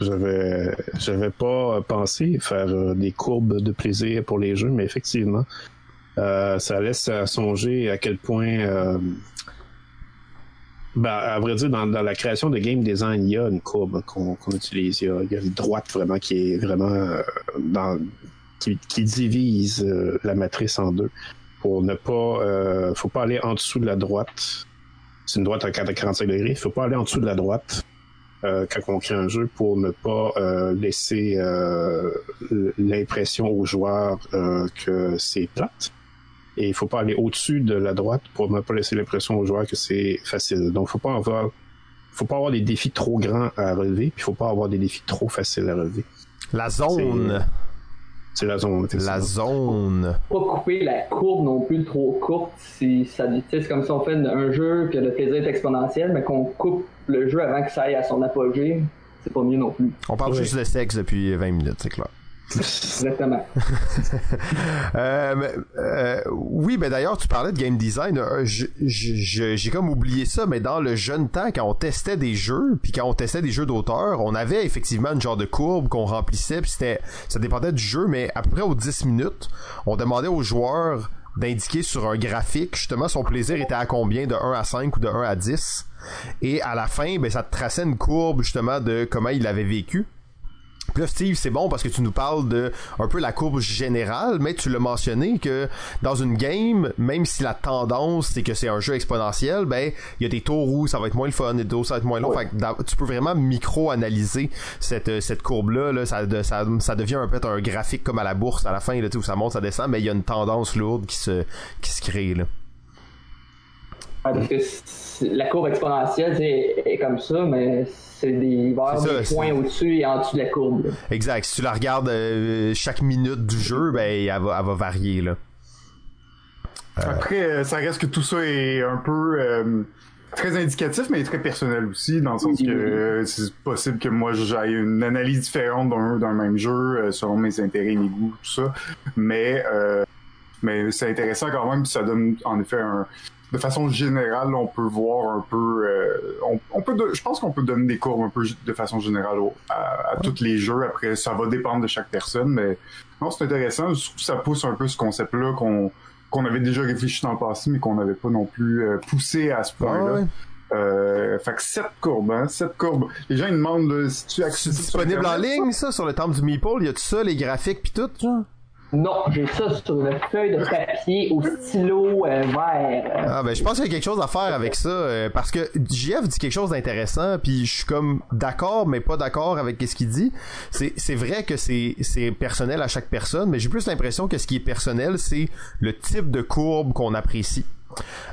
J'avais, j'avais pas pensé faire des courbes de plaisir pour les jeux, mais effectivement, euh, ça laisse à songer à quel point euh, Ben, à vrai dire, dans, dans la création de game design, il y a une courbe qu'on, qu'on utilise. Il y, a, il y a une droite vraiment qui est vraiment dans qui, qui divise la matrice en deux. Pour ne pas, euh, faut pas aller en dessous de la droite. C'est une droite à quarante-cinq degrés. Faut pas aller en dessous de la droite euh, quand on crée un jeu pour ne pas euh, laisser euh, l'impression aux joueurs euh, que c'est plate. Et il faut pas aller au-dessus de la droite pour ne pas laisser l'impression aux joueurs que c'est facile. Donc, faut pas avoir, faut pas avoir des défis trop grands à relever, puis faut pas avoir des défis trop faciles à relever. La zone. C'est, c'est la zone. C'est la ça. zone. Faut pas couper la courbe non plus trop courte. Si ça, c'est comme si on fait un jeu puis le plaisir est exponentiel, mais qu'on coupe le jeu avant que ça aille à son apogée, c'est pas mieux non plus. On parle oui. juste de sexe depuis vingt minutes, c'est clair. Exactement. euh, euh, oui, ben d'ailleurs, tu parlais de game design. Euh, je, je, j'ai comme oublié ça, mais dans le jeune temps, quand on testait des jeux, puis quand on testait des jeux d'auteur, on avait effectivement une genre de courbe qu'on remplissait, puis c'était, ça dépendait du jeu, mais à peu près aux dix minutes, on demandait aux joueurs d'indiquer sur un graphique, justement, son plaisir était à combien, de un à cinq ou de un à dix. Et à la fin, ben ça traçait une courbe, justement, de comment il l'avait vécu. Puis là, Steve, c'est bon parce que tu nous parles de un peu la courbe générale, mais tu l'as mentionné que dans une game, même si la tendance c'est que c'est un jeu exponentiel, ben il y a des tours où ça va être moins le fun, des tours où ça va être moins long. Ouais. Fait que tu peux vraiment micro-analyser cette cette courbe-là. Là, ça, de, ça ça devient un peu un graphique comme à la bourse à la fin, là, tu sais, où ça monte, ça descend, mais il y a une tendance lourde qui se qui se crée là. Ah, parce que la courbe exponentielle est, est comme ça, mais c'est des, vers c'est ça, des points c'est... au-dessus et en dessous de la courbe. Là. Exact. Si tu la regardes euh, chaque minute du jeu, ben elle va, elle va varier. Là. Euh... Après, ça reste que tout ça est un peu euh, très indicatif, mais très personnel aussi, dans le sens oui, que euh, c'est possible que moi j'aille une analyse différente d'un, d'un même jeu, euh, selon mes intérêts, mes goûts, tout ça. Mais, euh, mais c'est intéressant quand même, puis ça donne en effet un... De façon générale, on peut voir un peu... Euh, on, on peut de, je pense qu'on peut donner des courbes un peu de façon générale au, à, à ouais. tous les jeux. Après, ça va dépendre de chaque personne, mais non, c'est intéressant. Je trouve que ça pousse un peu ce concept-là qu'on, qu'on avait déjà réfléchi dans le passé, mais qu'on n'avait pas non plus euh, poussé à ce point-là. Ouais. Euh, fait que sept courbes, hein, sept courbes. Les gens, ils demandent là, si tu accessible... C'est disponible en ligne, ça, sur le temple du Meeple? Y a-tu ça, les graphiques, pis tout, genre? Non, j'ai ça sur une feuille de papier au stylo euh, vert. Ah ben je pense qu'il y a quelque chose à faire avec ça euh, parce que J F dit quelque chose d'intéressant puis je suis comme d'accord mais pas d'accord avec ce qu'il dit. C'est c'est vrai que c'est c'est personnel à chaque personne mais j'ai plus l'impression que ce qui est personnel c'est le type de courbe qu'on apprécie.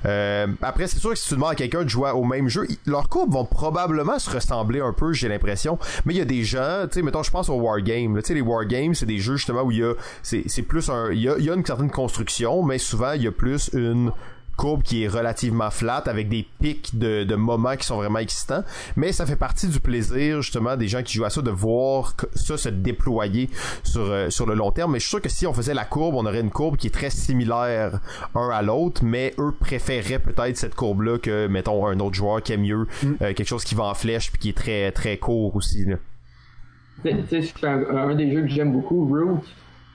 Euh, après c'est sûr que si tu demandes à quelqu'un de jouer au même jeu, leurs courbes vont probablement se ressembler un peu, j'ai l'impression, mais il y a des gens, tu sais, mettons je pense aux wargames, tu sais les wargames c'est des jeux justement où il y a c'est, c'est plus un, il y a, il y a une certaine construction mais souvent il y a plus une courbe qui est relativement flat avec des pics de, de moments qui sont vraiment excitants mais ça fait partie du plaisir justement des gens qui jouent à ça de voir ça se déployer sur, euh, sur le long terme mais je suis sûr que si on faisait la courbe on aurait une courbe qui est très similaire un à l'autre mais eux préféreraient peut-être cette courbe-là que mettons un autre joueur qui aime mieux mm. euh, quelque chose qui va en flèche puis qui est très très court aussi là. Tu sais, c'est un, un des jeux que j'aime beaucoup, Root.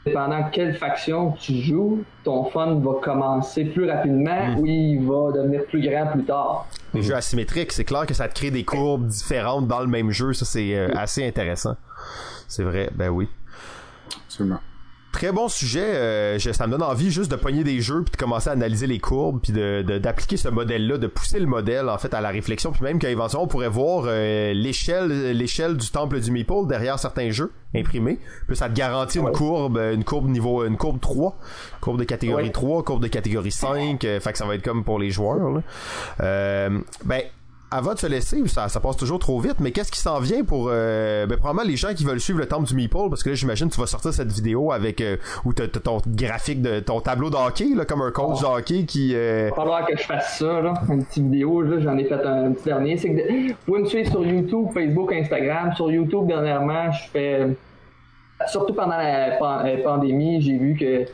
Dépendant quelle faction tu joues, ton fun va commencer plus rapidement mmh. ou il va devenir plus grand plus tard. Les mmh. jeux asymétriques, c'est clair que ça te crée des courbes différentes dans le même jeu. Ça, c'est euh, assez intéressant. C'est vrai, ben oui. Absolument. Très bon sujet. Euh, je, ça me donne envie juste de pogner des jeux puis de commencer à analyser les courbes puis de, de, d'appliquer ce modèle-là, de pousser le modèle en fait à la réflexion puis même qu'éventuellement on pourrait voir euh, l'échelle, l'échelle du temple du Meeple derrière certains jeux imprimés. Puis ça te garantit une courbe, une courbe niveau, une courbe trois, courbe de catégorie ouais. trois, courbe de catégorie cinq. Euh, fait que ça va être comme pour les joueurs. Là. Euh, ben. Avant de se laisser, ça, ça passe toujours trop vite, mais qu'est-ce qui s'en vient pour euh, ben, probablement les gens qui veulent suivre le temple du Meeple, parce que là j'imagine que tu vas sortir cette vidéo avec euh, où t'as, t'as ton graphique de ton tableau de hockey, là, comme un coach oh. de hockey qui euh... Il va falloir que je fasse ça, là, une petite vidéo, là, j'en ai fait un, un petit dernier. C'est que vous pouvez me suivre sur YouTube, Facebook, Instagram. Sur YouTube dernièrement, je fais surtout pendant la pan- pandémie, j'ai vu que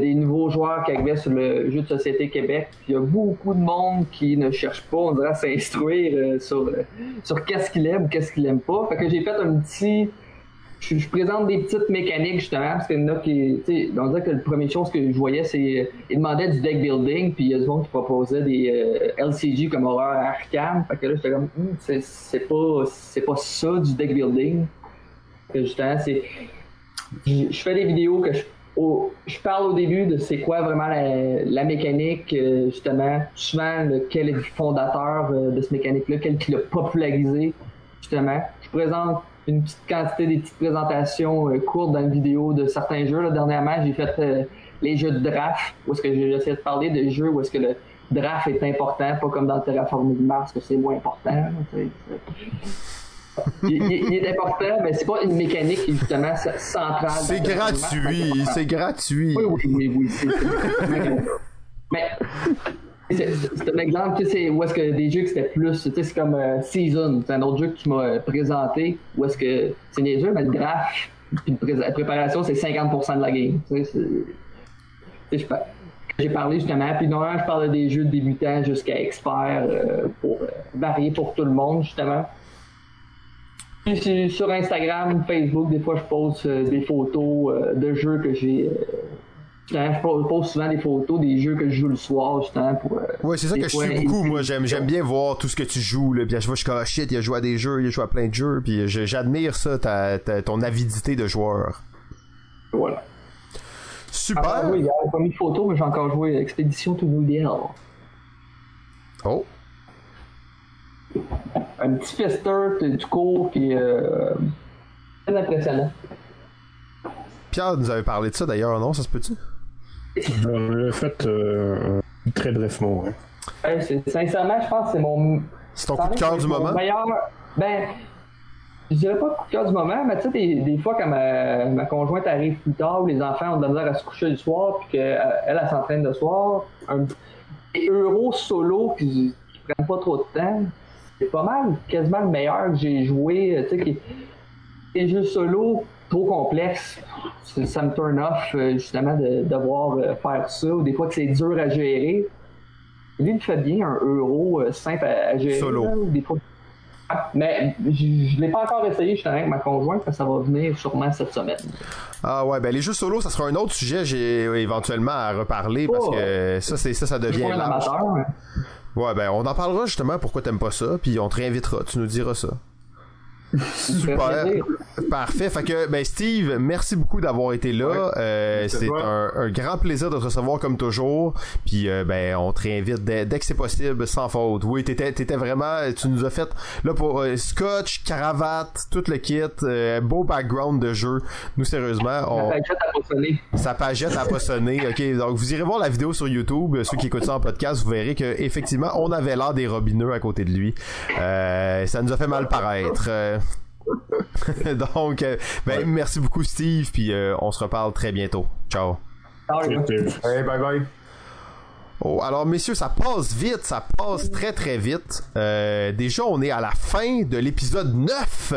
des nouveaux joueurs qui arrivaient sur le jeu de société Québec. Il y a beaucoup de monde qui ne cherche pas, on dirait, à s'instruire euh, sur, euh, sur qu'est-ce qu'il aime ou qu'est-ce qu'il aime pas. Fait que j'ai fait un petit je, je présente des petites mécaniques, justement, parce qu'il y en a qui, tu sais, on dirait que la première chose que je voyais, c'est ils demandaient du deck building, puis il y a des gens qui proposaient des euh, L C G comme horreur Arkham. Fait que là, j'étais comme, hm, c'est, c'est, pas, c'est pas ça du deck building. Que justement, c'est. Je, je fais des vidéos que je. Au, je parle au début de c'est quoi vraiment la, la mécanique, euh, justement, souvent le, quel est le fondateur euh, de cette mécanique-là, quel qui l'a popularisé, justement. Je présente une petite quantité, des petites présentations euh, courtes dans une vidéo de certains jeux. Là, dernièrement, j'ai fait euh, les jeux de draft, où est-ce que j'essaie de parler de jeux où est-ce que le draft est important, pas comme dans Terraforming Mars, que c'est moins important. Hein, t'sais, t'sais. Il, il, il est important, mais c'est pas une mécanique justement centrale. C'est gratuit, c'est, c'est gratuit. Oui, oui, oui, oui. C'est, c'est mais c'est, c'est un exemple, tu sais, où est-ce que des jeux qui c'était plus, tu sais, c'est comme euh, Season, c'est un autre jeu que tu m'as présenté, où est-ce que c'est des jeux, mais le graphe, puis la préparation, c'est cinquante pour cent de la game. Tu sais, c'est, tu sais, je par... j'ai parlé justement, puis normalement, je parlais des jeux de débutants jusqu'à experts, euh, pour euh, varier pour tout le monde, justement. Sur Instagram, Facebook, des fois je poste euh, des photos euh, de jeux que j'ai. Euh, je poste souvent des photos des jeux que je joue le soir, justement. Pour, euh, ouais, c'est ça que je suis beaucoup. Moi, j'aime, j'aime bien voir tout ce que tu joues. Là, puis à chaque fois, je suis comme shit, il a joué à des jeux, il a joué à plein de jeux. Puis je, j'admire ça, ta, ta, ton avidité de joueur. Voilà. Super. Alors, oui, j'ai pas mis de photos, mais j'ai encore joué à Expédition to New Deal. Oh. Un petit Pfister du cours qui euh, très impressionnant. Pierre nous avait parlé de ça d'ailleurs, non? Ça se peut-tu? Je l'ai fait euh, très brièvement. Hein. Ouais, c'est, sincèrement, je pense que c'est mon... C'est ton coup de cœur du moment? Meilleur... Ben, je dirais pas coup de cœur du moment, mais tu sais, des, des fois quand ma, ma conjointe arrive plus tard, les enfants ont de la misère à se coucher le soir, puis qu'elle elle, elle s'entraîne le soir, un euro solo qui ne prend pas trop de temps. C'est pas mal, quasiment le meilleur que j'ai joué. Tu sais, les jeux solo trop complexes, ça me turn off justement de devoir faire ça. Ou des fois que c'est dur à gérer. Lui, il fait bien un euro simple à gérer. Solo. Là, des fois... ah, mais je, je l'ai pas encore essayé, je suis avec ma conjointe, parce que ça va venir sûrement cette semaine. Ah ouais, ben les jeux solo, ça sera un autre sujet, j'ai éventuellement à reparler, parce oh, que ça, c'est ça, ça devient large. Ouais, ben on en parlera justement pourquoi t'aimes pas ça, puis on te réinvitera, tu nous diras ça. Super. Parfait. Fait que, ben Steve, merci beaucoup d'avoir été là. Ouais, euh, c'est un, un grand plaisir de te recevoir comme toujours. Puis euh, ben on te réinvite dès, dès que c'est possible, sans faute. Oui, t'étais, t'étais vraiment, tu nous as fait là pour euh, scotch, cravate, tout le kit, euh, beau background de jeu. Nous sérieusement, on... sa pagette a pas sonné. Sa pagette a pas sonné. Ok, donc vous irez voir la vidéo sur YouTube. Ceux qui écoutent ça en podcast, vous verrez que effectivement, on avait l'air des robineux à côté de lui. Euh, ça nous a fait mal paraître. Euh, Donc, euh, ben, ouais. Merci beaucoup, Steve, puis euh, on se reparle très bientôt. Ciao. Hey, bye bye. Oh, alors, messieurs, ça passe vite, ça passe très très vite. Euh, déjà, on est à la fin de l'épisode neuf.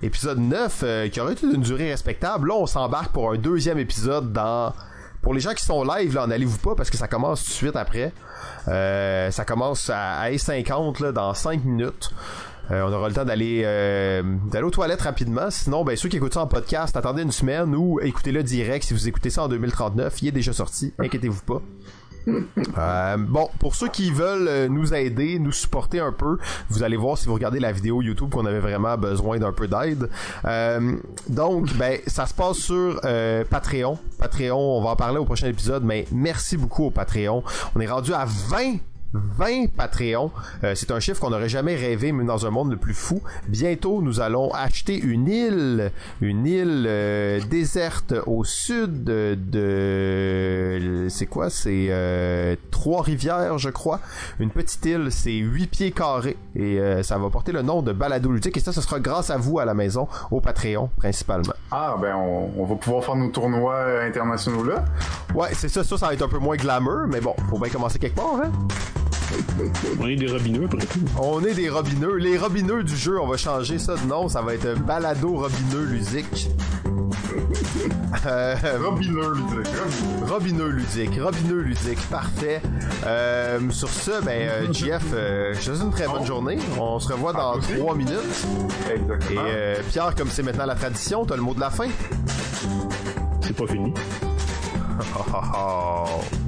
Épisode neuf euh, qui aurait été d'une durée respectable. Là, on s'embarque pour un deuxième épisode dans... Pour les gens qui sont live, là, en allez-vous pas, parce que ça commence tout de suite après. Euh, ça commence à, à cinquante là, dans cinq minutes. Euh, on aura le temps d'aller, euh, d'aller aux toilettes rapidement. Sinon, ben, ceux qui écoutent ça en podcast, attendez une semaine ou écoutez-le direct. Si vous écoutez ça en deux mille trente-neuf, il est déjà sorti. Inquiétez-vous pas. Euh, bon, pour ceux qui veulent nous aider, nous supporter un peu, vous allez voir si vous regardez la vidéo YouTube qu'on avait vraiment besoin d'un peu d'aide. Euh, donc, ben, ça se passe sur euh, Patreon. Patreon, on va en parler au prochain épisode, mais merci beaucoup au Patreon. On est rendu à vingt Patreons, euh, c'est un chiffre qu'on n'aurait jamais rêvé, même dans un monde le plus fou. Bientôt, nous allons acheter une île, une île euh, déserte au sud de, de... c'est quoi? C'est euh, Trois-Rivières, je crois. Une petite île, c'est huit pieds carrés et euh, ça va porter le nom de Balado Ludique, et ça, ce sera grâce à vous à la maison, au Patreon, principalement. Ah, ben, on, on va pouvoir faire nos tournois internationaux, là? Ouais, c'est ça, ça, ça va être un peu moins glamour, mais bon, faut bien commencer quelque part, hein? On est des robineux, après tout. On est des robineux. Les robineux du jeu, on va changer ça de nom. Ça va être Balado Robineux Ludique. Euh, robineux ludique. Robineux ludique. Robineux ludique. Parfait. Euh, sur ce, ben, J F, euh, je te souhaite une très bonne oh. journée. On se revoit dans trois minutes. Exactement. Et euh, Pierre, comme c'est maintenant la tradition, t'as le mot de la fin. C'est pas fini. Oh, oh, oh.